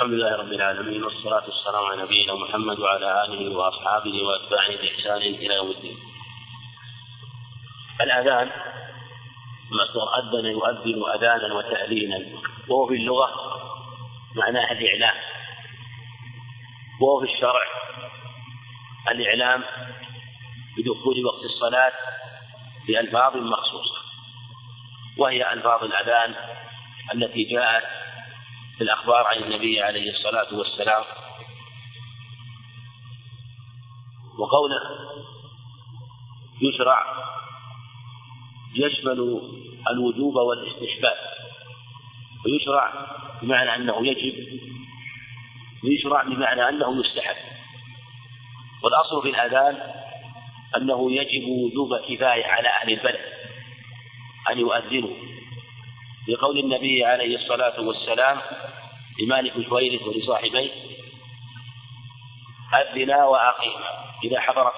الحمد لله رب العالمين، والصلاة والسلام على نبينا محمد وعلى آله وأصحابه وأتباعه بإحسان إلى يوم الدين. الأذان مصدر أذن يؤذن أذانا وتأذينا، وهو في اللغة معناه الإعلام، وهو في الشرع الإعلام بدخول وقت الصلاة بألفاظ مخصوصة، وهي ألفاظ الأذان التي جاءت في الأخبار عن النبي عليه الصلاة والسلام. وقوله يشرع يشمل الوجوب والاستحباب، ويشرع بمعنى أنه يجب، ويشرع بمعنى أنه يستحب. والأصل في الأذان أنه يجب وجوب كفاية على أهل البلد أن يؤذنوا، لقول النبي عليه الصلاة والسلام لمالك الحويرث ولصاحبيه: أذنا وأقيما، إذا حضرت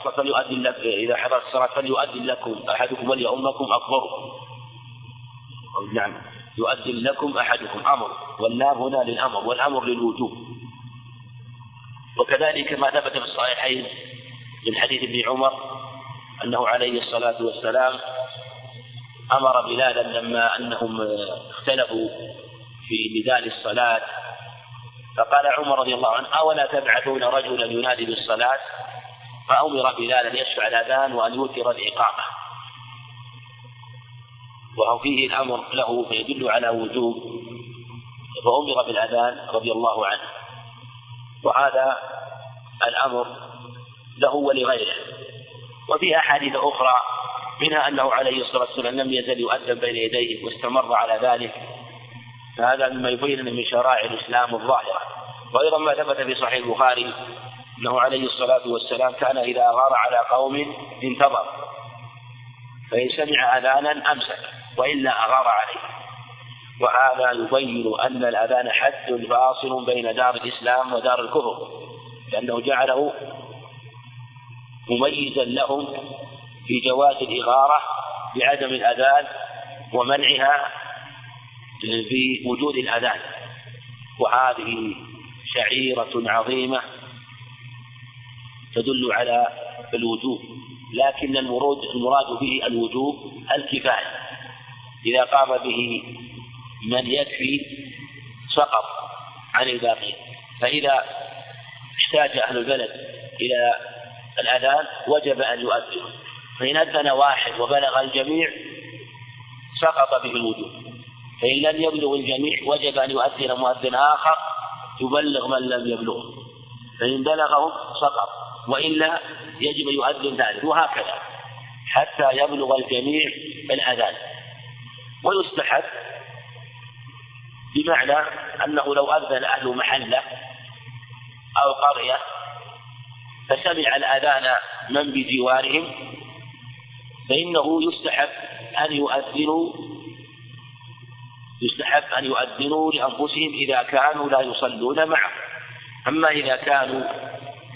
الصلاة فليؤذن لكم أحدكم وليؤمكم أكبركم. نعم، يؤذن لكم أحدكم، أمر، واللام هنا للأمر، والأمر للوجوب. وكذلك ما ثبت في الصحيحين من حديث ابن عمر أنه عليه الصلاة والسلام أمر بلالا لما أنهم اختلفوا في ميدان الصلاة، فقال عمر رضي الله عنه: أولا تبعثون رجلا ينادي بالصلاة؟ فأمر بلال أن يشفع الأذان وأن يوتر الإقامة، وهو فيه الأمر له فيدل على وجوب، فأمر بالأذان رضي الله عنه. وهذا الأمر له ولغيره. وفي أحاديث أخرى منها أنه عليه الصلاة والسلام لم يزل يؤذن بين يديه واستمر على ذلك، فهذا مما يبين من شرائع الإسلام الظاهرة. وأيضا ما ثبت في صحيح البخاري أنه عليه الصلاة والسلام كان إذا أغار على قوم انتظر، فإن سمع أذانا أمسك وإلا أغار عليه. وهذا يبين أن الأذان حد فاصل بين دار الإسلام ودار الكفر، لأنه جعله مميزا لهم في جواز الإغارة بعدم الأذان ومنعها في وجود الأذان. وهذه شعيرة عظيمة تدل على الوجوب، لكن المراد به الوجوب الكفاية، إذا قام به من يكفي سقط عن الباقين. فإذا احتاج أهل البلد إلى الأذان وجب أن يؤذنوا، فإن أذن واحد وبلغ الجميع سقط به الوجوب، فإن لم يبلغ الجميع وجب أن يؤذن مؤذن آخر يبلغ من لم يبلغه، فإن بلغهم سقط، وإلا يجب أن يؤذن ذلك، وهكذا حتى يبلغ الجميع الأذان. ويستحب بمعنى أنه لو أذن أهل محلة أو قرية فسمع الأذان من بجوارهم فإنه يستحب أن يؤذنوا لأنفسهم إذا كانوا لا يصلون معه. أما إذا كانوا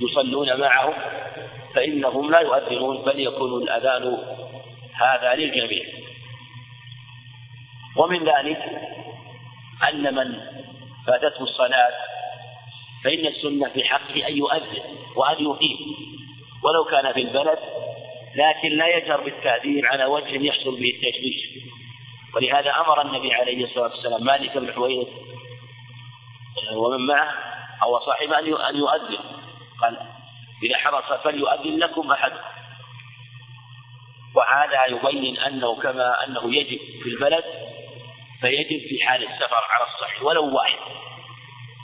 يصلون معهم فإنهم لا يؤذنون، بل يكون الأذان هذا للجميع. ومن ذلك أن من فاتته الصلاة فإن السنة في حقه أن يؤذن وأن يقيم ولو كان في البلد، لكن لا يجهر بالتأذين على وجه يحصل به التشويش. ولهذا أمر النبي عليه الصلاة والسلام مالك بن حويرث ومن معه أو صاحبه أن يؤذن، قال: إذا حضر فليؤذن لكم أحد. وهذا يبين أنه كما أنه يجب في البلد فيجب في حال السفر على الصحيح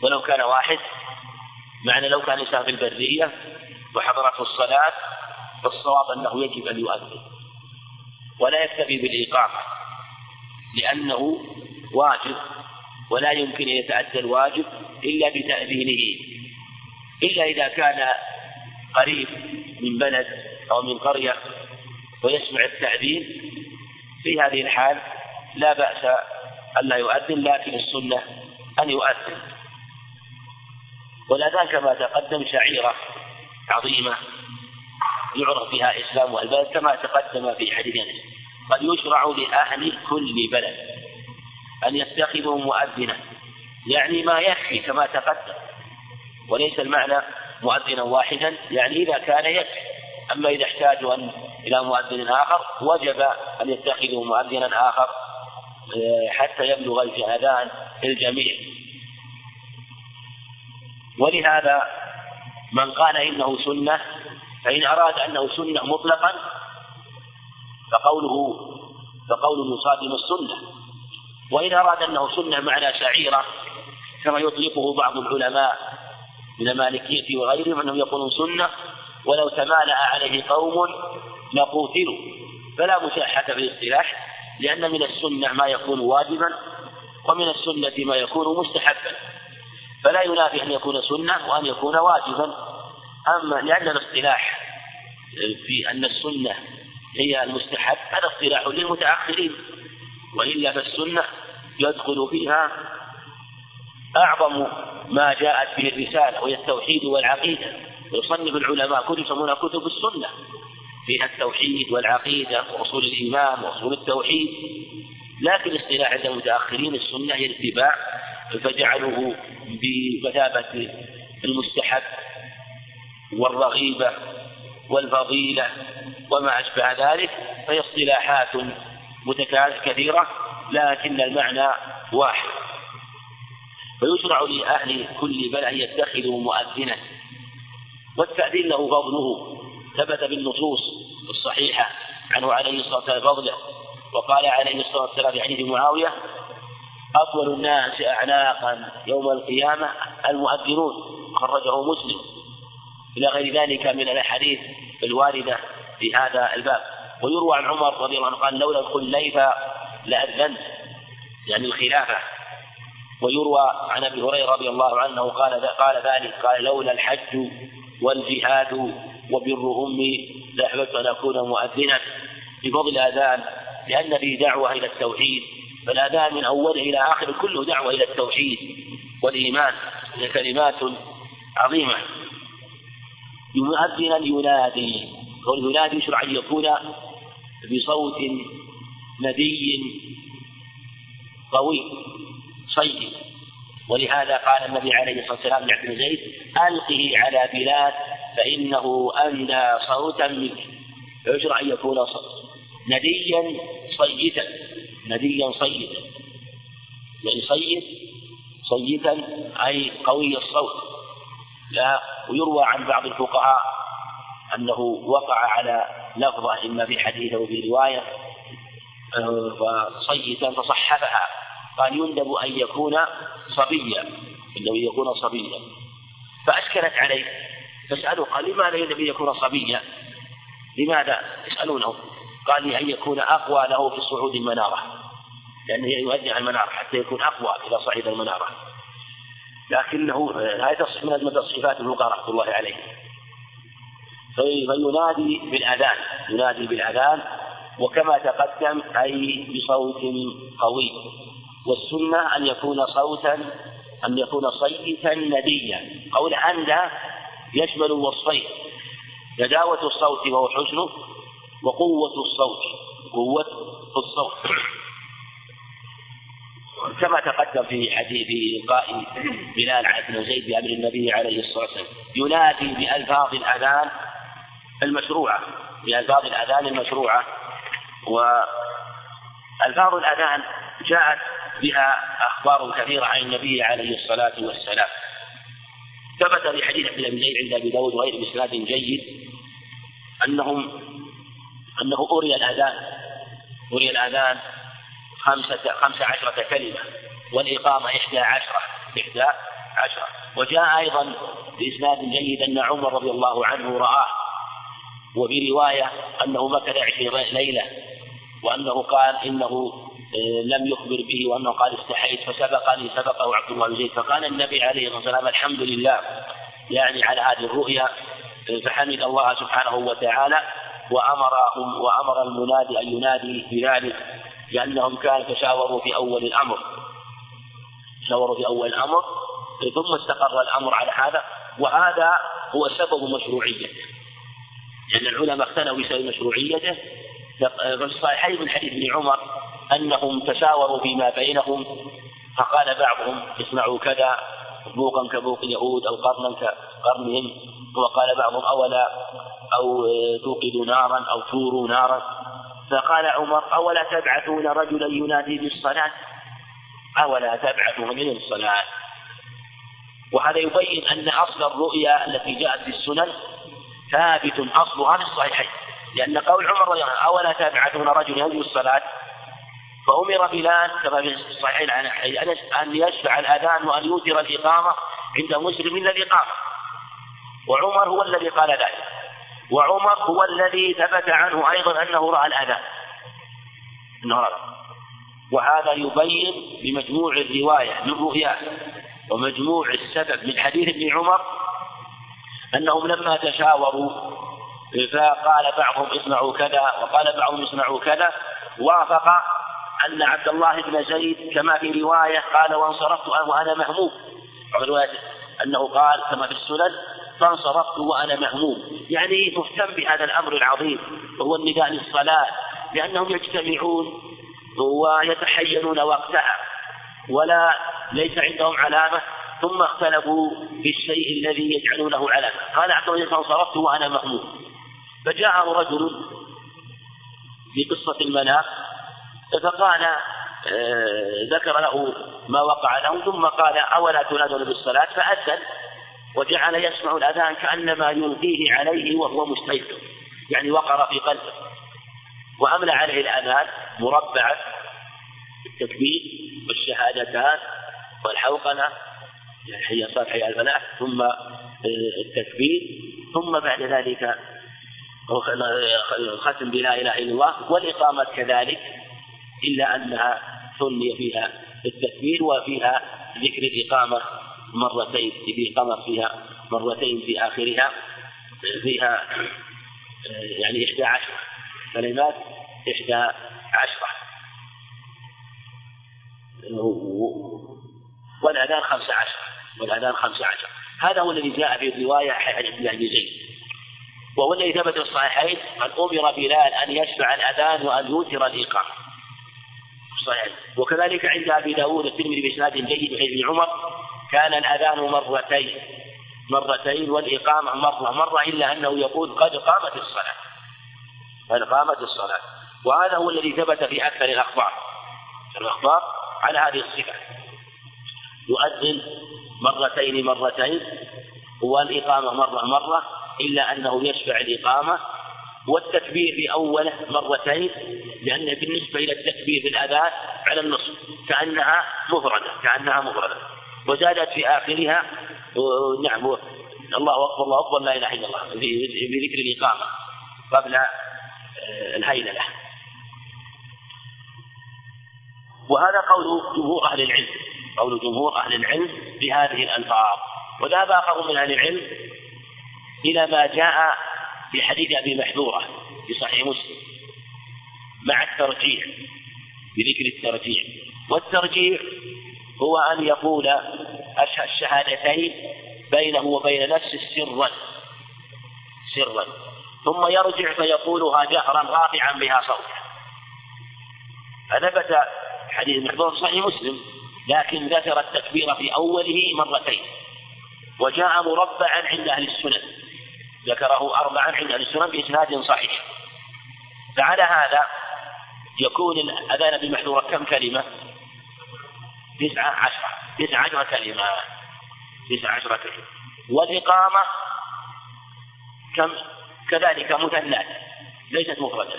ولو كان واحد، معنى لو كان إنسان في البرية وحضرته الصلاة فالصواب أنه يجب أن يؤذن، ولا يكتفي بالإقامة لأنه واجب، ولا يمكن أن يتأدى الواجب إلا بتأذينه، إلا إذا كان قريب من بلد أو من قرية ويسمع التأذين، في هذه الحال لا بأس أن لا يؤذن، لكن السنة أن يؤذن. والأذان كما تقدم شعيرة عظيمة يعرف بها إسلام والبلد، كما تقدم في حديث أنس: قد يشرع لأهل كل بلد أن يتخذوا مؤذنا يعني ما يكفي كما تقدم، وليس المعنى مؤذنا واحدا، يعني إذا كان يكفي. أما إذا احتاجوا إلى مؤذن آخر وجب أن يتخذوا مؤذنا آخر حتى يبلغ الأذان الجميع. ولهذا من قال إنه سنة، فإن أراد أنه سنة مطلقا فقوله يصادم السنة، وإن أراد أنه سنة معنى شعيرة كما يطلقه بعض العلماء من المالكية وغيرهم أنهم يقولون سنة ولو تمالأ عليه قوم لقوتلوا، فلا مشاحة في الاصطلاح، لأن من السنة ما يكون واجبا ومن السنة ما يكون مستحبا، فلا ينافي أن يكون سنة وأن يكون واجبا. أما لأن الاصطلاح في أن السنة هي المستحب هذا اصطلاح للمتأخرين، وإلا فالسنة يدخل فيها أعظم ما جاءت به الرسالة وهي التوحيد والعقيدة. يصنف العلماء كتب يسمونها كتب السنة، فيها التوحيد والعقيدة وأصول الإيمان وأصول التوحيد، لكن الاصطلاح عند المتأخرين السنة هي الاتباع، فجعلوه بمثابة المستحب والرغيبة والفضيلة وما أشبه ذلك، فهي اصطلاحات كثيرة لكن المعنى واحد. فيشرع لأهل كل بلد يتخذوا مؤذنا، والتأذين له فضله، ثبت بالنصوص الصحيحة عنه عليه الصلاة والسلام فضله، وقال عليه الصلاة والسلام في حديث معاوية: أطول الناس أعناقا يوم القيامة المؤذنون، خرجه مسلم، إلى غير ذلك من الأحاديث الواردة في هذا الباب. ويروى عن عمر رضي الله عنه قال: لولا الخليفة لأذنت، يعني الخلافة. ويروى عن أبي هريرة رضي الله عنه قال لولا الحج والجهاد وبر أمي لأحببت أن أكون مؤذنا، بفضل الأذان، لأن في دعوة إلى التوحيد، فالأذان من أوله إلى آخر كله دعوة إلى التوحيد والإيمان، كلمات عظيمة. يؤذنا ينادي، والينادي يشرع أن يكون بصوت ندي قوي صيد، ولهذا قال النبي عليه الصلاة والسلام لعبد زيد: ألقه على بلاد فإنه أندى صوتا منك. يشرع أن يكون نديا صيتا، نديا صيتا يعني صيد صيتا أي قوي الصوت. لا، ويروى عن بعض الفقهاء أنه وقع على لفظة إما في حديث أو في رواية صيتا فصحبها، قال يندب أن يكون صبيا، إنه يكون صبيا، فأشكلت عليه، فسألوا قال: لماذا يندب أن يكون صبيا؟ لماذا يسألونه؟ قال: لأن يكون أقوى له في صعود المنارة، لأنه يؤذن عن المنارة حتى يكون أقوى إذا صعد المنارة، لكنه لا يصح من أجمل تصريفات الفقهاء رحمة الله عليه. فينادي بالأذان وكما تقدم أي بصوت قوي. والسنة أن يكون صيتا نديا. قول أندى يشمل وصفين: جداوة الصوت وهو حسنه، وقوة الصوت كما تقدم في حديث إلقاء بلال بن زيد بأمر النبي عليه الصلاة والسلام. ينادي بألفاظ الأذان المشروعة. وألفاظ الأذان جاءت بها أخبار كثيرة عن النبي عليه الصلاة والسلام، ثبت في حديث ابن زيد عند أبي داود وغيره بإسناد جيد أنه أُرِيَ الأذان 15 كلمة، والإقامة 11. وجاء أيضا بإسناد جيد أن عمر رضي الله عنه رآه، وفي رواية أنه مكث 20 ليلة، وأنه قال إنه لم يخبر به، وأنه قال: استحيت فسبقه عبد الله بن زيد، فقال النبي عليه الصلاة والسلام: الحمد لله، يعني على هذه الرؤيا، فحمد الله سبحانه وتعالى، وأمر المنادي أن ينادي بذلك، لأنهم كانوا تشاوروا في أول الأمر ثم استقر الأمر على هذا، وهذا هو سبب مشروعيته، لأن العلماء اختلفوا بسبب مشروعيته. ففي الصحيحين من حديث ابن عمر أنهم تشاوروا فيما بينهم فقال بعضهم اسمعوا كذا بوقا كبوق اليهود أو قرنا كقرنهم، وقال بعضهم أولا أو توقدوا نارا أو ثوروا نارا. فقال عمر أولا تبعثون رجلا ينادي بالصلاة، أولا تبعثون من الصلاة. وهذا يبين أن أصل الرؤيا التي جاءت بالسنن ثابت أصلها في الصحيحين، لأن قول عمر رضي الله عنه أولا تبعثون رجلا ينادي بالصلاة فأمر بلال كما في الصحيحين أن يشفع الأذان وأن يوتر الإقامة عند مسلم إلا الإقامة، وعمر هو الذي قال ذلك، وعمر هو الذي ثبت عنه أيضا أنه رأى الأذان. وهذا يبين بمجموع الرواية من رؤيا ومجموع السبب من حديث ابن عمر أنهم لما تشاوروا فقال بعضهم اسمعوا كذا وقال بعضهم اسمعوا كذا، وافق أن عبد الله بن زيد كما في رواية قال وانصرفت وأنا مهموم، رواية أنه قال كما في السنن فانصرفت وأنا مهموم، يعني تهتم بهذا الأمر العظيم وهو النداء للصلاة، لأنهم يجتمعون ويتحينون وقتها ولا ليس عندهم علامة، ثم اختلفوا في الشيء الذي يجعلونه علامة. قال عبد الله فانصرفت وأنا مهموم، فجاءه رجل في قصة المنام فقال ذكر له ما وقع له، ثم قال أولا تنادون بالصلاة، فأذن وجعل يسمع الأذان كأنما يلقيه عليه وهو مستيقظ، يعني وقر في قلبه، وأملى عليه الأذان مربعا بالتكبير والشهادتان والحوقنة حي الصلاة حي الفلاح ثم التكبير، ثم بعد ذلك ختم بلا إله إلا الله، والإقامة كذلك إلا أنها ثني فيها التكبير وفيها ذكر الإقامة مرتين، الإقامة فيها مرتين في آخرها فيها يعني 11 كلمات 11، والأذان 15، والأذان 15. هذا هو الذي جاء في رواية عن ابن أبي زيد، وهو الذي ثبت في الصحيحين أن أمر بلال أن يشفع الأذان وأن يوتر الإقامة صحيح. وكذلك عند أبي داود الترمذي بإسناد جيد حديث عمر كان الأذان مرتين والإقامة مرة إلا أنه يقول قد قامت الصلاة، قد قامت الصلاة. وهذا هو الذي ثبت في أكثر الأخبار على هذه الصفة، يؤذن مرتين والإقامة مرة إلا أنه يشفع الإقامة، والتكبير في أوله مرتين، لأن بالنسبة إلى التكبير في الأذان على النصف كأنها مفردة، وزادت في آخرها نعم الله أكبر لا إله إلا الله بذكر الإقامة قبل الهيلة له. وهذا قول جمهور أهل العلم بهذه الألفاظ. وذهب آخر من أهل العلم إلى ما جاء في حديث أبي محذورة في صحيح مسلم مع الترجيع، بذكر الترجيع، والترجيع هو أن يقول الشهادتين بينه وبين نفسه سرا ثم يرجع فيقولها جهرا رافعا بها صوته. فثبت حديث محذورة صحيح مسلم، لكن ذكر التكبير في أوله مرتين، وجاء مربعا عند أهل السنن، ذكره 4 عند السنن بإسناد صحيح. فعلى هذا يكون الأذان بمحذورة كم كلمة؟ 19 كلمة. والإقامة كم؟ كذلك مثنات ليست مفردة،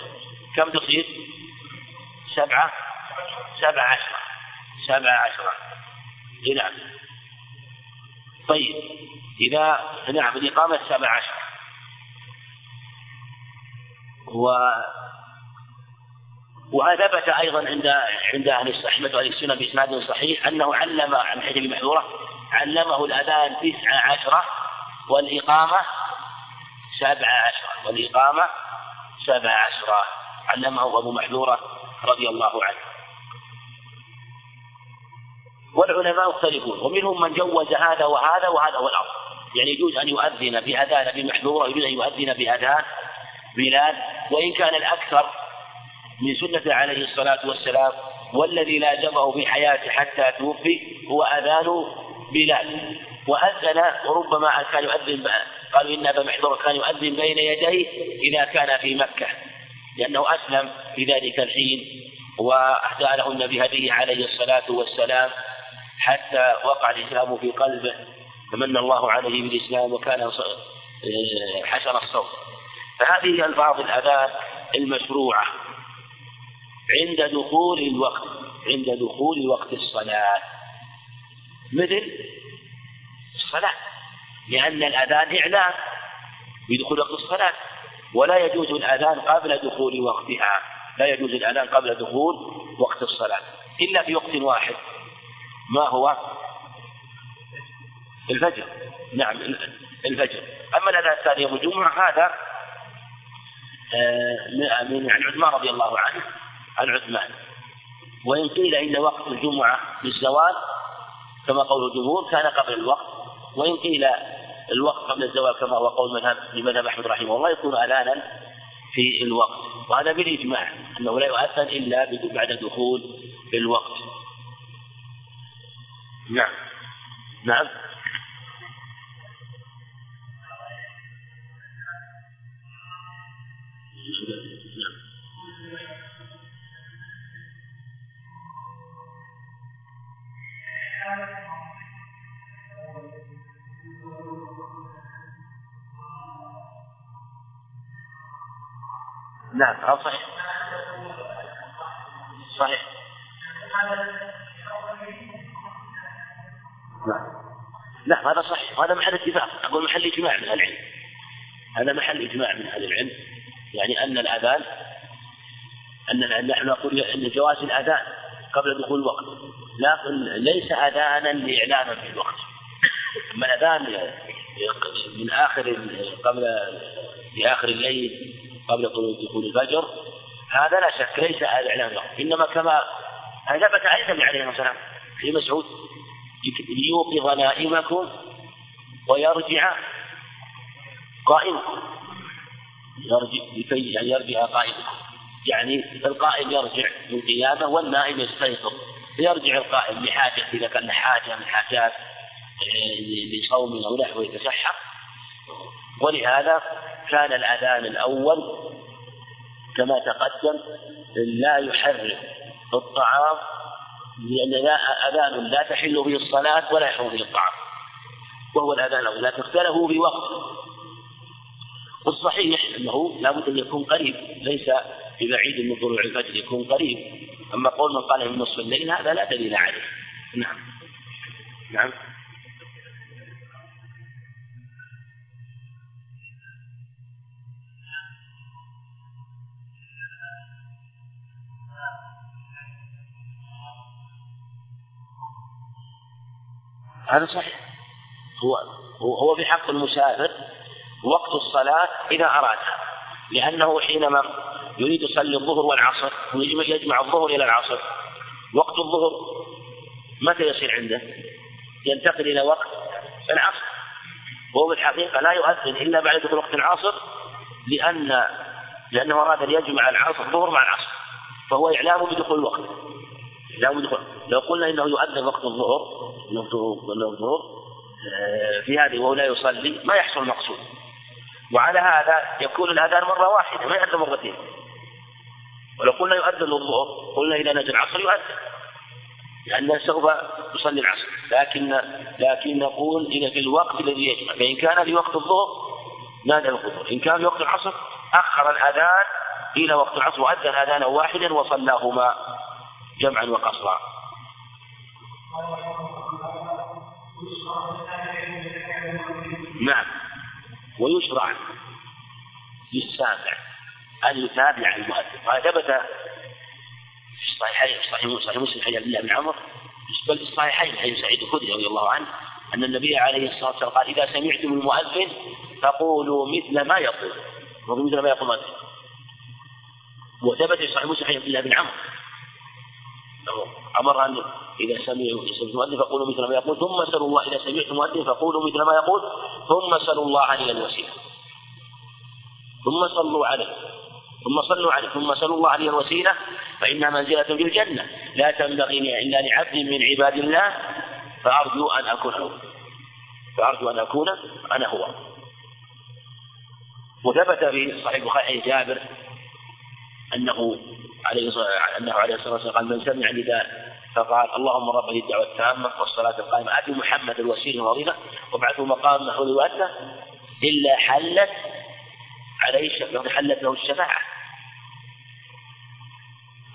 كم تصير؟ 17. نعم طيب، إذا نعم الإقامة 17 وثبت أيضا عند أهل أحمد وأهل السنة بإسناد صحيح أنه علم عن حديث المحذورة علمه الأذان 19 والإقامة 17 علمه أبو محذورة رضي الله عنه. والعلماء يختلفون، ومنهم من جوز هذا وهذا وهذا والأمر، يعني يجوز أن يؤذن بأذان بمحذورة، يجوز أن يؤذن بأذان بلال، وإن كان الأكثر من سنة عليه الصلاة والسلام والذي لا جمعه في حياته حتى توفي هو أذان بلال. وأذن ربما كان يؤذن، قالوا إن أبا محذور كان يؤذن بين يديه إذا كان في مكة، لأنه أسلم في ذلك الحين وأهدى له النبي هديه عليه الصلاة والسلام حتى وقع الإسلام في قلبه، فمن الله عليه بالإسلام وكان حسن الصوت. فهذه البعض الأذان المشروعة عند دخول وقت الصلاة، مثل الصلاة، لأن الأذان إعلان بدخول وقت الصلاة، ولا يجوز الأذان قبل دخول وقتها، لا يجوز الأذان قبل دخول وقت الصلاة إلا في وقت واحد، ما هو؟ الفجر. نعم، الفجر. أما الأذان الثاني يوم الجمعة هذا من عثمان رضي الله عنه عن عثمان، وإن قيل إن وقت الجمعة للزوال كما قول الجمهور كان قبل الوقت، وإن قيل الوقت قبل الزوال كما هو قول مذهب أحمد رحمه الله يكون أذانا في الوقت، وهذا بالإجماع أنه لا يؤذن إلا بعد دخول الوقت. نعم نعم نعم صحيح صحيح لا هذا صحيح، هذا محل اتفاق، أقول محل إجماع من أهل العلم، هذا محل إجماع من أهل العلم، يعني أن الأذان نحن نقول أن جواز الأذان قبل دخول الوقت، لكن ليس أذانا لإعلانا في الوقت. أما الأذان من آخر قبل في آخر الليل قبل دخول الفجر هذا لا شك ليس إعلان الوقت، إنما كما ثبت عن النبي عليه الصلاة والسلام في مسعود: ليوقظ نائمكم ويرجع قائمكم، يرجع قائمكم، يعني القائم يرجع من قيامه والنائم يستيقظ، يرجع القائم لحاجة، إذا كان حاجة من حاجات لصوم أو نحوه يتسحر. ولهذا كان الأذان الأول كما تقدم لا يحرم الطعام، لأن أذان لا تحل به الصلاة ولا يحرم به الطعام، وهو الأذان الأول لا تختله بوقت. والصحيح أنه لا بد أن يكون قريب، ليس ببعيد من طلوع الفجر، يكون قريب. أما قول من قال من نصف الليل هذا لا دليل عليه. نعم نعم هذا صحيح. هو في حق المسافر وقت الصلاة إذا أرادها، لأنه حينما يريد يصلي الظهر والعصر ويجمع الظهر إلى العصر، وقت الظهر متى يصير عنده؟ ينتقل إلى وقت العصر، وهو بالحقيقة لا يؤذن إلا بعد دخول وقت العصر، لأنه أراد أن يجمع الظهر مع العصر، فهو إعلامه بدخول الوقت. لو قلنا إنه يؤذن وقت الظهر في هذه وهو لا يصلي ما يحصل المقصود، وعلى هذا يكون الأذان مرة واحدة ما يؤذن مرتين. ولو قلنا يؤذن الظهر قلنا إذا نجي العصر يؤذن لأنه سوف يصلي العصر، لكن نقول إن في الوقت الذي يجمع، فإن كان في وقت الظهر نادى الظهر، إن كان في وقت العصر أخر الأذان إلى وقت العصر وأذن أذانا واحدا وصلاهما جمعا وقصرا. نعم، ويشرع للسامع أن يتابع المؤذن، ثبت في صحيح مسلم حديث عبد الله بن عمر، بل في الصحيحين حديث سعيد الخدري رضي الله عنه أن النبي عليه الصلاة والسلام قال: إذا سمعتم المؤذن فقولوا مثل ما يقول المؤذن. وثبت في صحيح مسلم حديث عبد الله بن عمر أمر أن إذا سمعتم المؤذن فقولوا مثل ما يقول، ثم سألوا الله، إذا سمعتم المؤذن فقولوا مثل ما يقول، ثم سألوا الله عليه الوسيلة، ثم صلوا عليه، ثم صلوا عليه ثم سلوا الله عليه الوسيلة فإنها منزلة في الجنة لا تنبغي إلا لعبد من عباد الله فأرجو أن أكون أنا هو. وثبت في صحيح البخاري عن جابر أنه عليه الصلاة والسلام قال من سمع النداء فقال اللهم رب هذه الدعوة التامة والصلاة القائمة آت محمد الوسيلة العظيمة وابعثه مقام محمود وأدنى إلا حلت له الشفاعة.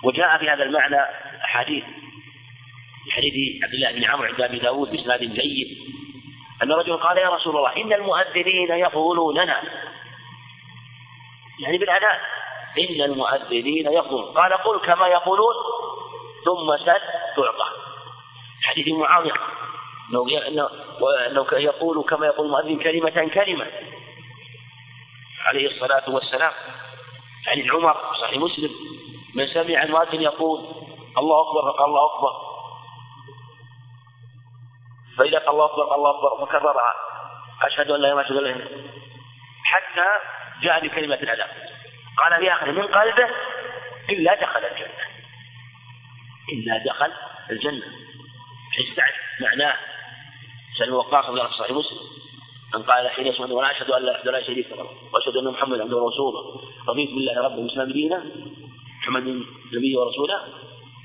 وجاء في هذا المعنى حديث عبد الله بن عمرو عند أبي داود بإسناد جيد أن رجل قال يا رسول الله إن المؤذنين يقولون لنا يعني بالأذان إن المؤذنين يقولون قال قل كما يقولون ثم سل تعطى. حديث معاوية لو يقول كما يقول المؤذن كلمة عليه الصلاة والسلام. يعني عمر صحيح مسلم من سمع المؤذن يقول الله أكبر فقال الله أكبر فإذا قال الله أكبر الله أكبر وكررها أشهد أن لا إله إلا الله حتى جاء بكلمة الأذان قال في آخر من قلبه إلا دخل الجنة. استعد معناه سأل وقاص رضي الله عنه صحيح مسلم أن قال حين يسمعني وأنا أشهد أن لا شريك له وأشهد أن محمدا عبده ورسوله رضيت بالله ربا والإسلام دينا محمد نبي ورسوله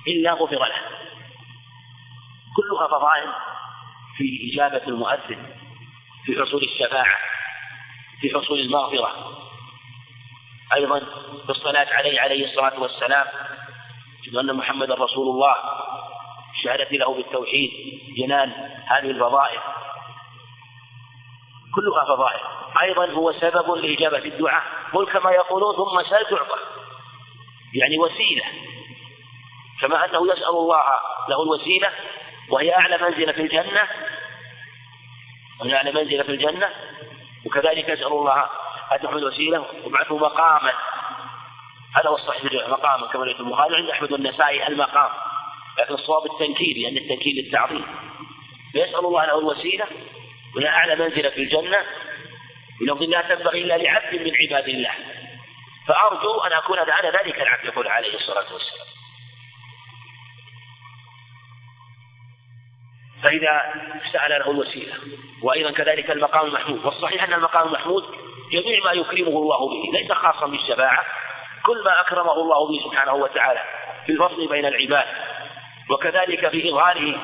إلا غفر له. كلها فضائل في إجابة المؤذن في حصول الشفاعة في حصول المغفرة. أيضا في الصلاة عليه الصلاة والسلام أن محمد رسول الله شهادة له بالتوحيد ينال هذه الفضائل كلها فضائل. أيضا هو سبب لإجابة الدعاء قل كما يقولون ثم سل تعطى يعني وسيلة كما أنه يسأل الله له الوسيلة وهي أعلى منزلة في الجنة وكذلك يسأل الله أتحمل الوسيلة وابعثه مقاما هذا هو الصحيح مقاما كما رأيت المخالف عند أحمد والنسائي المقام لكن الصواب التنكير لأن التنكير للتعظيم فيسأل الله له الوسيلة وهي أعلى منزلة في الجنة ولو لا تنبغي إلا لعبد من عباد الله فأرجو أن أكون أنا ذلك العبد يقول عليه الصلاة والسلام. فإذا سأل له الوسيلة وأيضا كذلك المقام المحمود. والصحيح أن المقام المحمود جميع ما يكرمه الله به ليس خاصا بالشفاعة كل ما أكرمه الله به سبحانه وتعالى في الفصل بين العباد وكذلك في إظهاره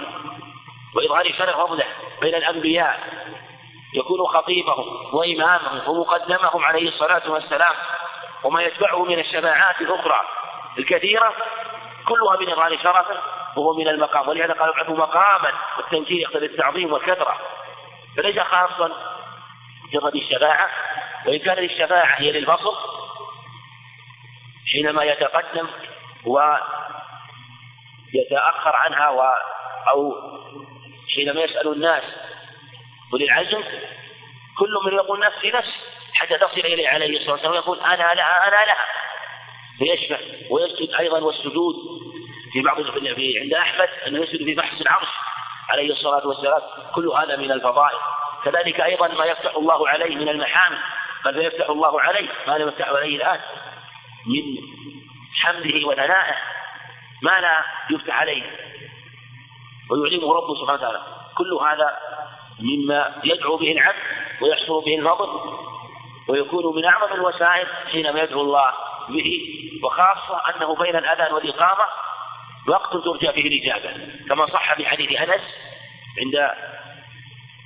وإظهار شرف فضله بين الأنبياء يكون خطيبهم وإمامهم ومقدمهم عليه الصلاة والسلام وما يتبعه من الشفاعات الأخرى الكثيرة كلها من إظهار شرفه وهو من المقام. ولهذا قالوا ابعثوا مقاما والتنكير يقتضي التعظيم والكثرة فليس خاصا بمجرد الشفاعة وإن كان للشفاعة هي للفصل حينما يتقدم ويتأخر عنها أو حينما يسأل الناس وللعزم كل من يقول نفسي حتى تصل إليه عليه الصلاة والسلام يقول أنا لها فيشفع ويسجد. أيضا والسجود في بعض عند أحمد أنه يسجد في بحث العرش عليه الصلاة والسلام كل هذا من الفضائل. كذلك أيضا ما يفتح الله عليه من المحامد ما يفتح الله عليه ما لا يفتح عليه الآن من حمده وثنائه ما لا يفتح عليه ويعلمه ربه سبحانه وتعالى كل هذا مما يدعو به العبد ويحصل به الفضل ويكون من أعظم الوسائل حينما يدعو الله به وخاصة أنه بين الأذان والإقامة وقت ترجى فيه الإجابة كما صح في حديث أنس عند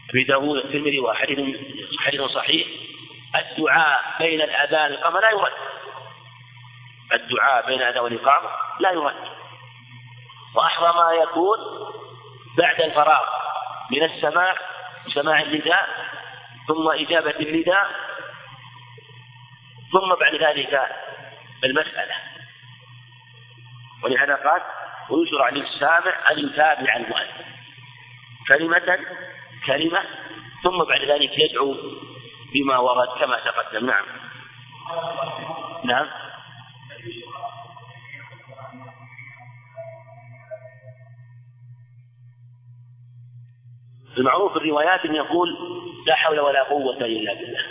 أبي داود الترمذي وحديث صحيح الدعاء بين الأذان والإقامة لا يرد وأحرى ما يكون بعد الفراغ من السماع سماع النداء ثم إجابة النداء ثم بعد ذلك المسألة. ولهذا قال ويشرع للسامع أن يتابع المؤذن كلمة ثم بعد ذلك يدعو بما ورد كما تقدم. نعم المعروف الروايات أن يقول لا حول ولا قوة إلا بالله.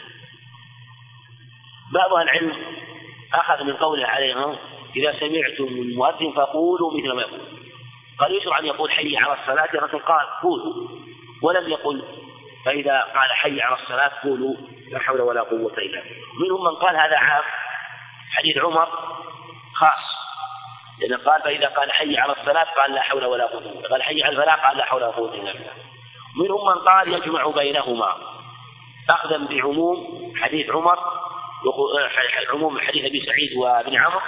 بعض العلم أخذ من قوله عليهم إذا سمعتم المؤذن فقولوا مثل ما يقول. قد يشرع أن يقول حي على الصلاة، لكن قال قولوا ولم يقل، فإذا قال حي على الصلاة قولوا لا حول ولا قوة إلا بالله. منهم من قال هذا عام، حديث عمر خاص، لأن قال فإذا قال حي على الصلاة قال لا حول ولا قوة، قال حي على الفلاح قال لا حول ولا قوة إلا بالله. منهم من قال يجمع بينهما أخذا بعموم حديث عمر وعموم حديث أبي سعيد وابن عمرو،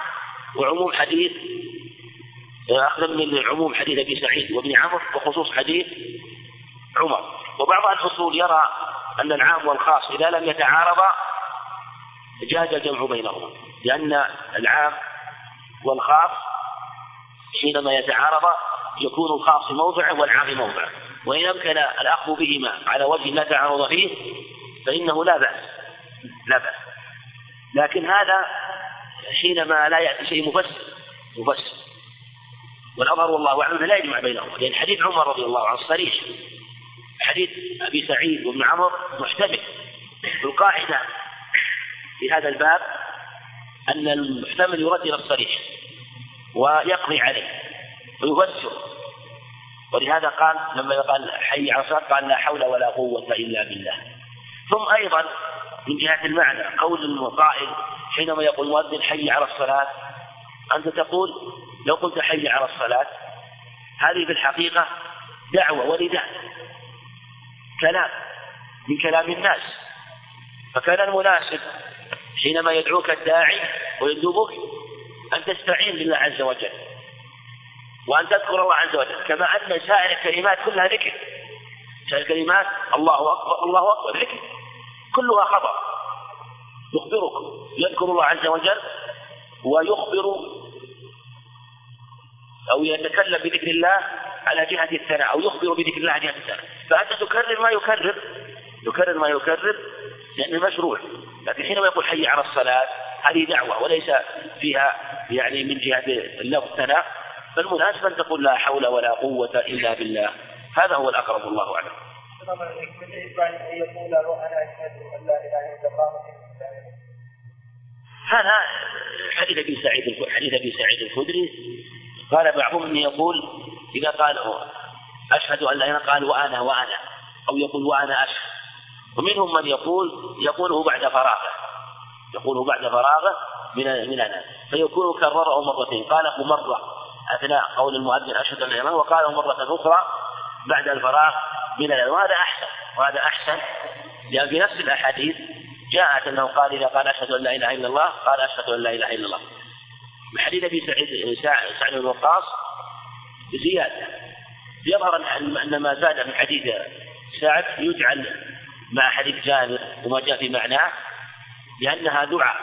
وعموم حديث أخذا من عموم حديث أبي سعيد وابن عمرو وخصوص حديث عمر. وبعض الفصول يرى أن العام والخاص إذا لم يتعارضا جاز الجمع بينهما، لأن العام والخاص حينما يتعارضا يكون الخاص موضعه والعام موضعه، وإن أمكن الأخذ بهما على وجه لا تعارض فيه فإنه لا بأس لا بأس. لكن هذا حينما لا يأتي شيء مفسر، والأظهر والله أعلم لا يجمع بينهم، لأن حديث عمر رضي الله عنه صريح، حديث أبي سعيد وابن عمر محتمل. والقاعدة في هذا الباب أن المحتمل يرد إلى الصريح ويقضي عليه ويفسر، ولهذا قال لما قال حي على الصلاة قال لا حول ولا قوة إلا بالله. ثم أيضا من جهة المعنى قول المقائل حينما يقول مؤذن حي على الصلاة، أنت تقول لو قلت حي على الصلاة هذه في الحقيقة دعوة ونداء، كلام من كلام الناس، فكان المناسب حينما يدعوك الداعي ويندبك أن تستعين بالله عز وجل وأن تذكر الله عز وجل، كما أن سائر الكلمات كلها ذكر، سائر الكلمات الله أكبر الله أكبر ذكر، كلها خبر يخبرك، يذكر الله عز وجل ويخبر أو يتكلم بذكر الله على جهة الثناء أو يخبر بذكر الله على جهة الثناء، فأنت تكرر ما يكرر لأنه مشروع. لكن حينما يقول حي على الصلاة هذه دعوة وليس فيها يعني من جهة اللفظ الثناء، فالمناسب أن تقول لا حول ولا قوة إلا بالله، هذا هو الأقرب والله أعلم. هذا حديث أبي سعيد الخدري قال بعضهم أن يقول إذا قال أشهد أن لا إله إلا الله قال وأنا أو يقول وأنا أشهد. ومنهم من يقوله بعد فراغه، من أنا، فيكون كرره مرتين، قاله مرة أثناء قول المؤذن أشهد أن لا إله إلا الله، وقاله مرة أخرى بعد الفراغ من أنا، وهذا أحسن لأن في نفس الأحاديث جاءت أنه قال إذا قال أشهد أن لا إله إلا الله قال أشهد أن لا إله إلا الله. حديث أبي سعيد بن وقاص زيادة، يظهر أن ما زاد من حديث سعد يجعل مع حديث جابر وما جاء في معناه، لأنها دعاء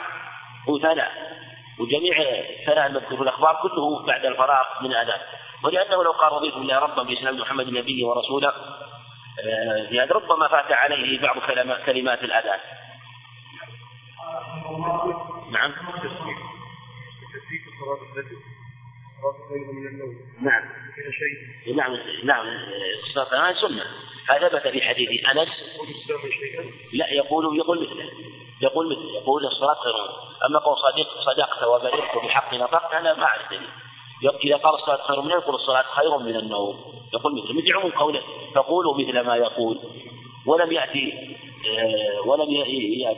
وثناء، وجميع ثناء المذكور في الأخبار كله بعد الفراغ من الأذان، ولأنه لو قال رضيت بالله ربا بإسلام محمد النبي ورسوله ربما فات عليه بعض كلمات الأذان. نعم. نعم. نعم. نعم. الصلاة سنة. هذا ثبت في حديث أنس. لا يقول الصلاة خير. أما قول صدقت وبلغت بحق نطقت أنا ما أعرف دليل. إذا قال الصلاة خير من يقول الصلاة خير من النوم. يقول مثل عموم قوله فقولوا مثل ما يقول. ولم يأتي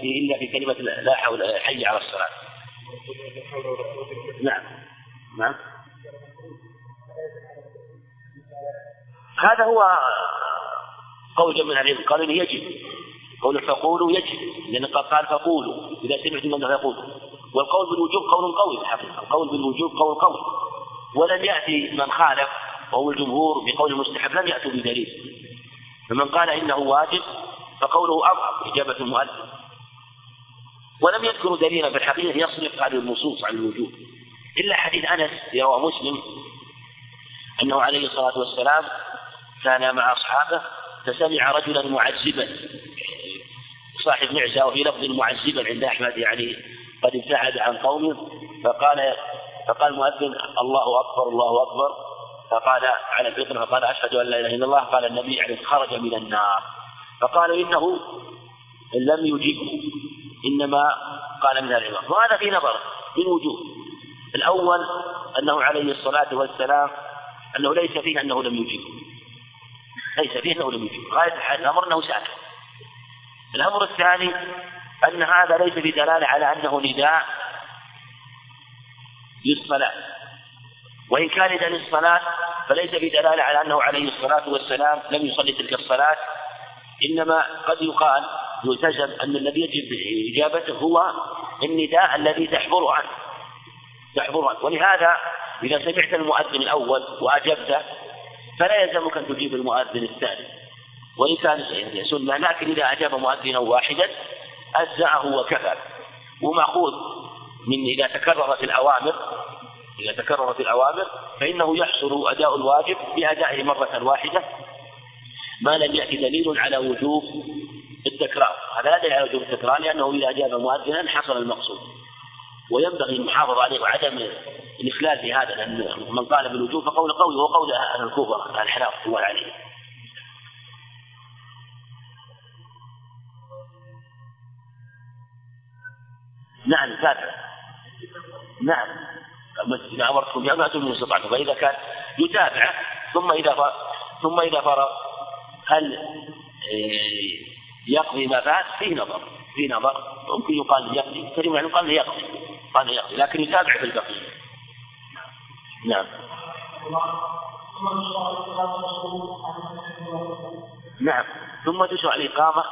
إلا في كلمة لا حول حي على الصلاة. نعم. هذا هو قول جمع العلم، قالوا إن يجب قول فقولوا يجب، لأن قال فقولوا إذا سمعتم أنه يقول، والقول بالوجوب قول قوي الحقيقة، القول بالوجوب قول قوي، ولم يأتي من خالف وهو الجمهور بقول مستحب لم يأتوا بدليل، فمن قال إنه واجب فقوله أظهر إجابة المؤذن، ولم يذكروا دليلا في الحقيقة يصرف عن النصوص عن الوجوب، إلا حديث أنس رواه مسلم أنه عليه الصلاة والسلام كان مع أصحابه فسمع رجلا معذبا صاحب معزة، وفي لفظ معذبا عند أحمد يعني قد ابتعد عن قومه، فقال المؤذن الله أكبر، فقال على الفطرة فقال أشهد أن لا إله إلا الله، قال النبي يعني خرج من النار، فقال إنه لم يجيبه إنما قال من العلم، وهذا في نظر من وجوه. الأول أنه عليه الصلاة والسلام أنه ليس فيه أنه لم يجيب، ليس فيه أنه لم يجيب غاية الأمر أنه ساكت. الأمر الثاني أن هذا ليس بدلالة على أنه نداء للصلاة، وإن كان نداء للصلاة فليس بدلالة على أنه عليه الصلاة والسلام لم يصلي تلك الصلاة، إنما قد يقال يلتزم أن الذي يجب إجابته هو النداء الذي تحضر عنه ولهذا إذا سمعت المؤذن الأول وأجبته فلا يلزمك أن تجيب المؤذن الثاني وإن كان سنة، لكن إذا أجاب مؤذنا واحدا أجزأه وكفى. ومأخوذ من إذا تكررت الأوامر فإنه يحصل أداء الواجب بأدائه مرة واحدة ما لم يأتي دليل على وجوب التكرار. هذا لا دليل على وجوب التكرار لأنه إذا أجاب مؤذنا حصل المقصود، وينبغي المحافظة عليه وعدم الإخلال في هذا، لأن من قال بالوجوب فقول قوي وقول أهل الكوفة الحناف هو عليه. نعم كافر، نعم إذا أمرتكم بأمر أتوا منه استطعتم، فإذا كان يتابع ثم إذا فرغ هل يقضي ما فات؟ فيه نظر ممكن يقال يقضي، كريم يعني قال يقضي لكن يتابع في البقية. نعم نعم ثم تشرع الإقامة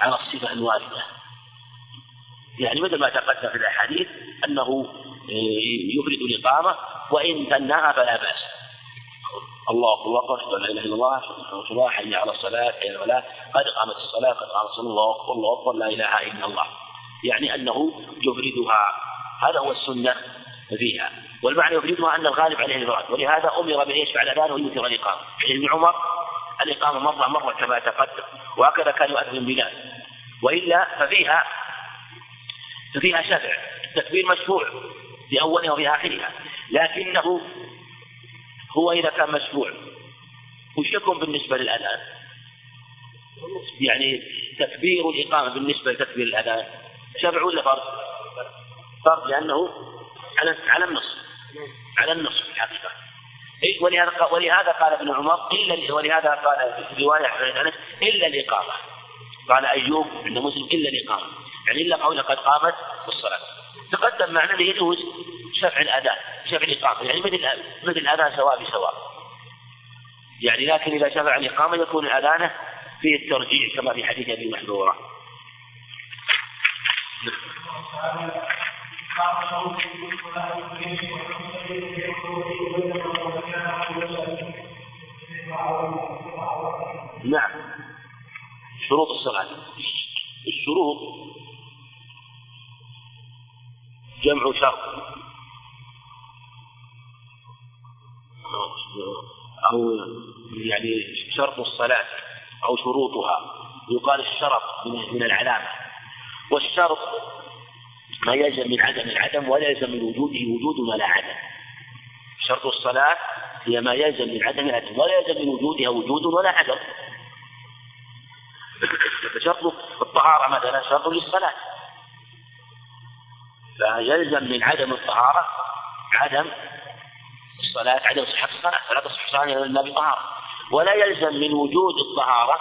على الصفة الواردة، يعني مثل ما تقدم في الأحاديث أنه يفرد الإقامة وإن تنهى فلا بأس. الله أكبر، لا إله إلا الله، حي على الصلاة، حي على الصلاة، قد قامت الصلاة، قد قامت الصلاة، الله أكبر، لا إله إلا الله، يعني أنه يفردها. هذا هو السنة فيها، والمعنى يفردها أن الغالب عليه الإفراد، ولهذا أمر بأن يشفع الأذان ويوتر الإقامة. ابن عمر الإقامة مرة كما تقدم، وهكذا كان يؤذن بلال، وإلا ففيها شفع، التكبير مشفوع في أولها وفي آخرها، لكنه هو إذا كان مشفوع وش يكون بالنسبة للأذان؟ يعني تكبير الإقامة بالنسبة لتكبير الأذان شفع ولا فرض؟ فرض، لأنه على النصف، على النصف الحقيقة. ولهذا قال ابن عمر ولهذا قال في رواية إلا الإقامة، قال أيوب إن مسلم إلا الإقامة، يعني إلا قوله قد قامت الصلاة. تقدم معنا يجوز شفع الأذان شفع الإقامة، يعني مثل الأذان سواء بسواء يعني، لكن إذا شفع الإقامة يكون الأذان فيه الترجيع كما في حديث أبي محذورة. نعم شروط الصلاة، الشروط جمع شرط أو يعني شرط الصلاة أو شروطها، يقال الشرط من العلامة، والشرط ما يلزم من عدم العدم ولا يلزم من وجوده وجود ولا عدم. شرط الصلاة هي ما يلزم من عدم العدم ولا يلزم من وجودها وجود ولا عدم. شرط الطهارة مثلا شرط للصلاة، فيلزم من عدم الطهارة عدم الصلاة، عدم صحة الصلاة، فلا تصح صلاة إلا بطهارة، ولا يلزم من وجود الطهارة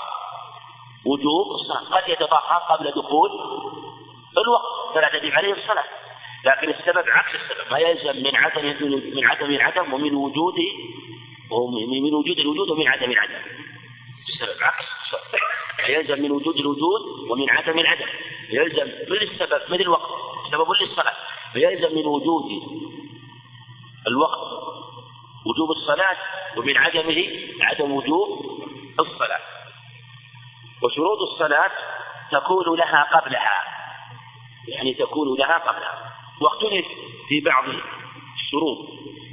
وجوب الصلاة، قد يتطهر قبل دخول الوقت فلا تجب عليه الصلاة، لكن السبب عكس السبب، ما يلزم من عدم ومن وجوده ومن وجود الوجود ومن عدم العدم، السبب عكس السبب، يلزم من وجود الوجود ومن عدم العدم، يلزم من السبب من الوقت سبب للصلاة، فيلزم من وجود الوقت وجوب الصلاة ومن عدمه عدم وجوب الصلاة. وشروط الصلاة تكون لها قبلها، يعني تكون لها قبلها، واختلف في بعض الشروط،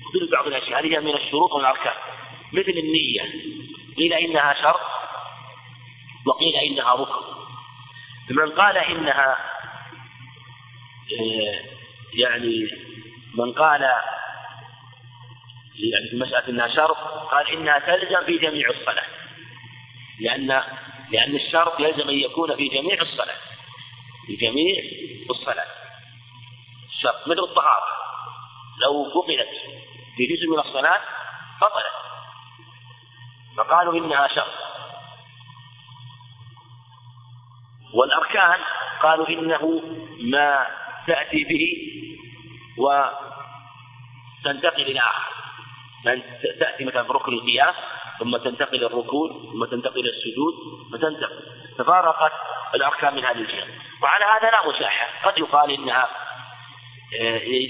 اختلف بعض الأشياء هي من الشروط والأركان، مثل النية قيل إنها شرط وقيل إنها ركن. من قال في مسألة أنها شرط قال إنها تلزم في جميع الصلاة، لأن الشرط يلزم أن يكون في جميع الصلاة، في جميع الصلاة. شرط مثل الطهارة لو فقدت في جزء من الصلاة بطلت، فقالوا إنها شرط. والأركان قالوا إنه ما تأتي به وتنتقل إلى آخر، تأتي مثلا بركن القياس ثم تنتقل الركوع ثم تنتقل السجود فتنتقل، تفارقت الأركان من هذه الجهة. وعلى هذا لا مشاحة، قد يقال إنها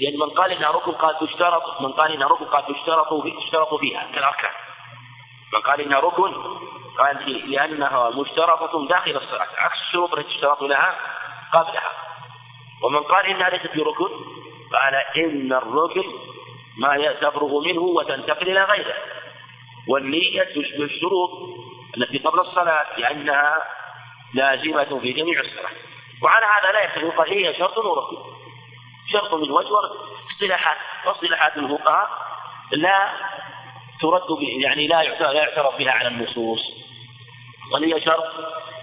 لأن من قال إنها ركن قال تشترط، من قال إنها ركن قال تشترط فيها كالأركان، من قال إنها ركن قال لأنها مشترطة داخل الصلاة عكس الشروط التي تشترط لها قبلها، ومن قال إنها ليست بركن قال إن الركن ما تفرغ منه وتنتقل إلى غيره، والنية تشبه الشروط التي قبل الصلاة لأنها لازمة في جميع الصلاة. وعلى هذا لا يختلف قال هي شرط وركن، شرط من وجه اصطلاحات، واصطلاحات الفقهاء لا ترد يعني لا يعترف بها على النصوص، وهي شرط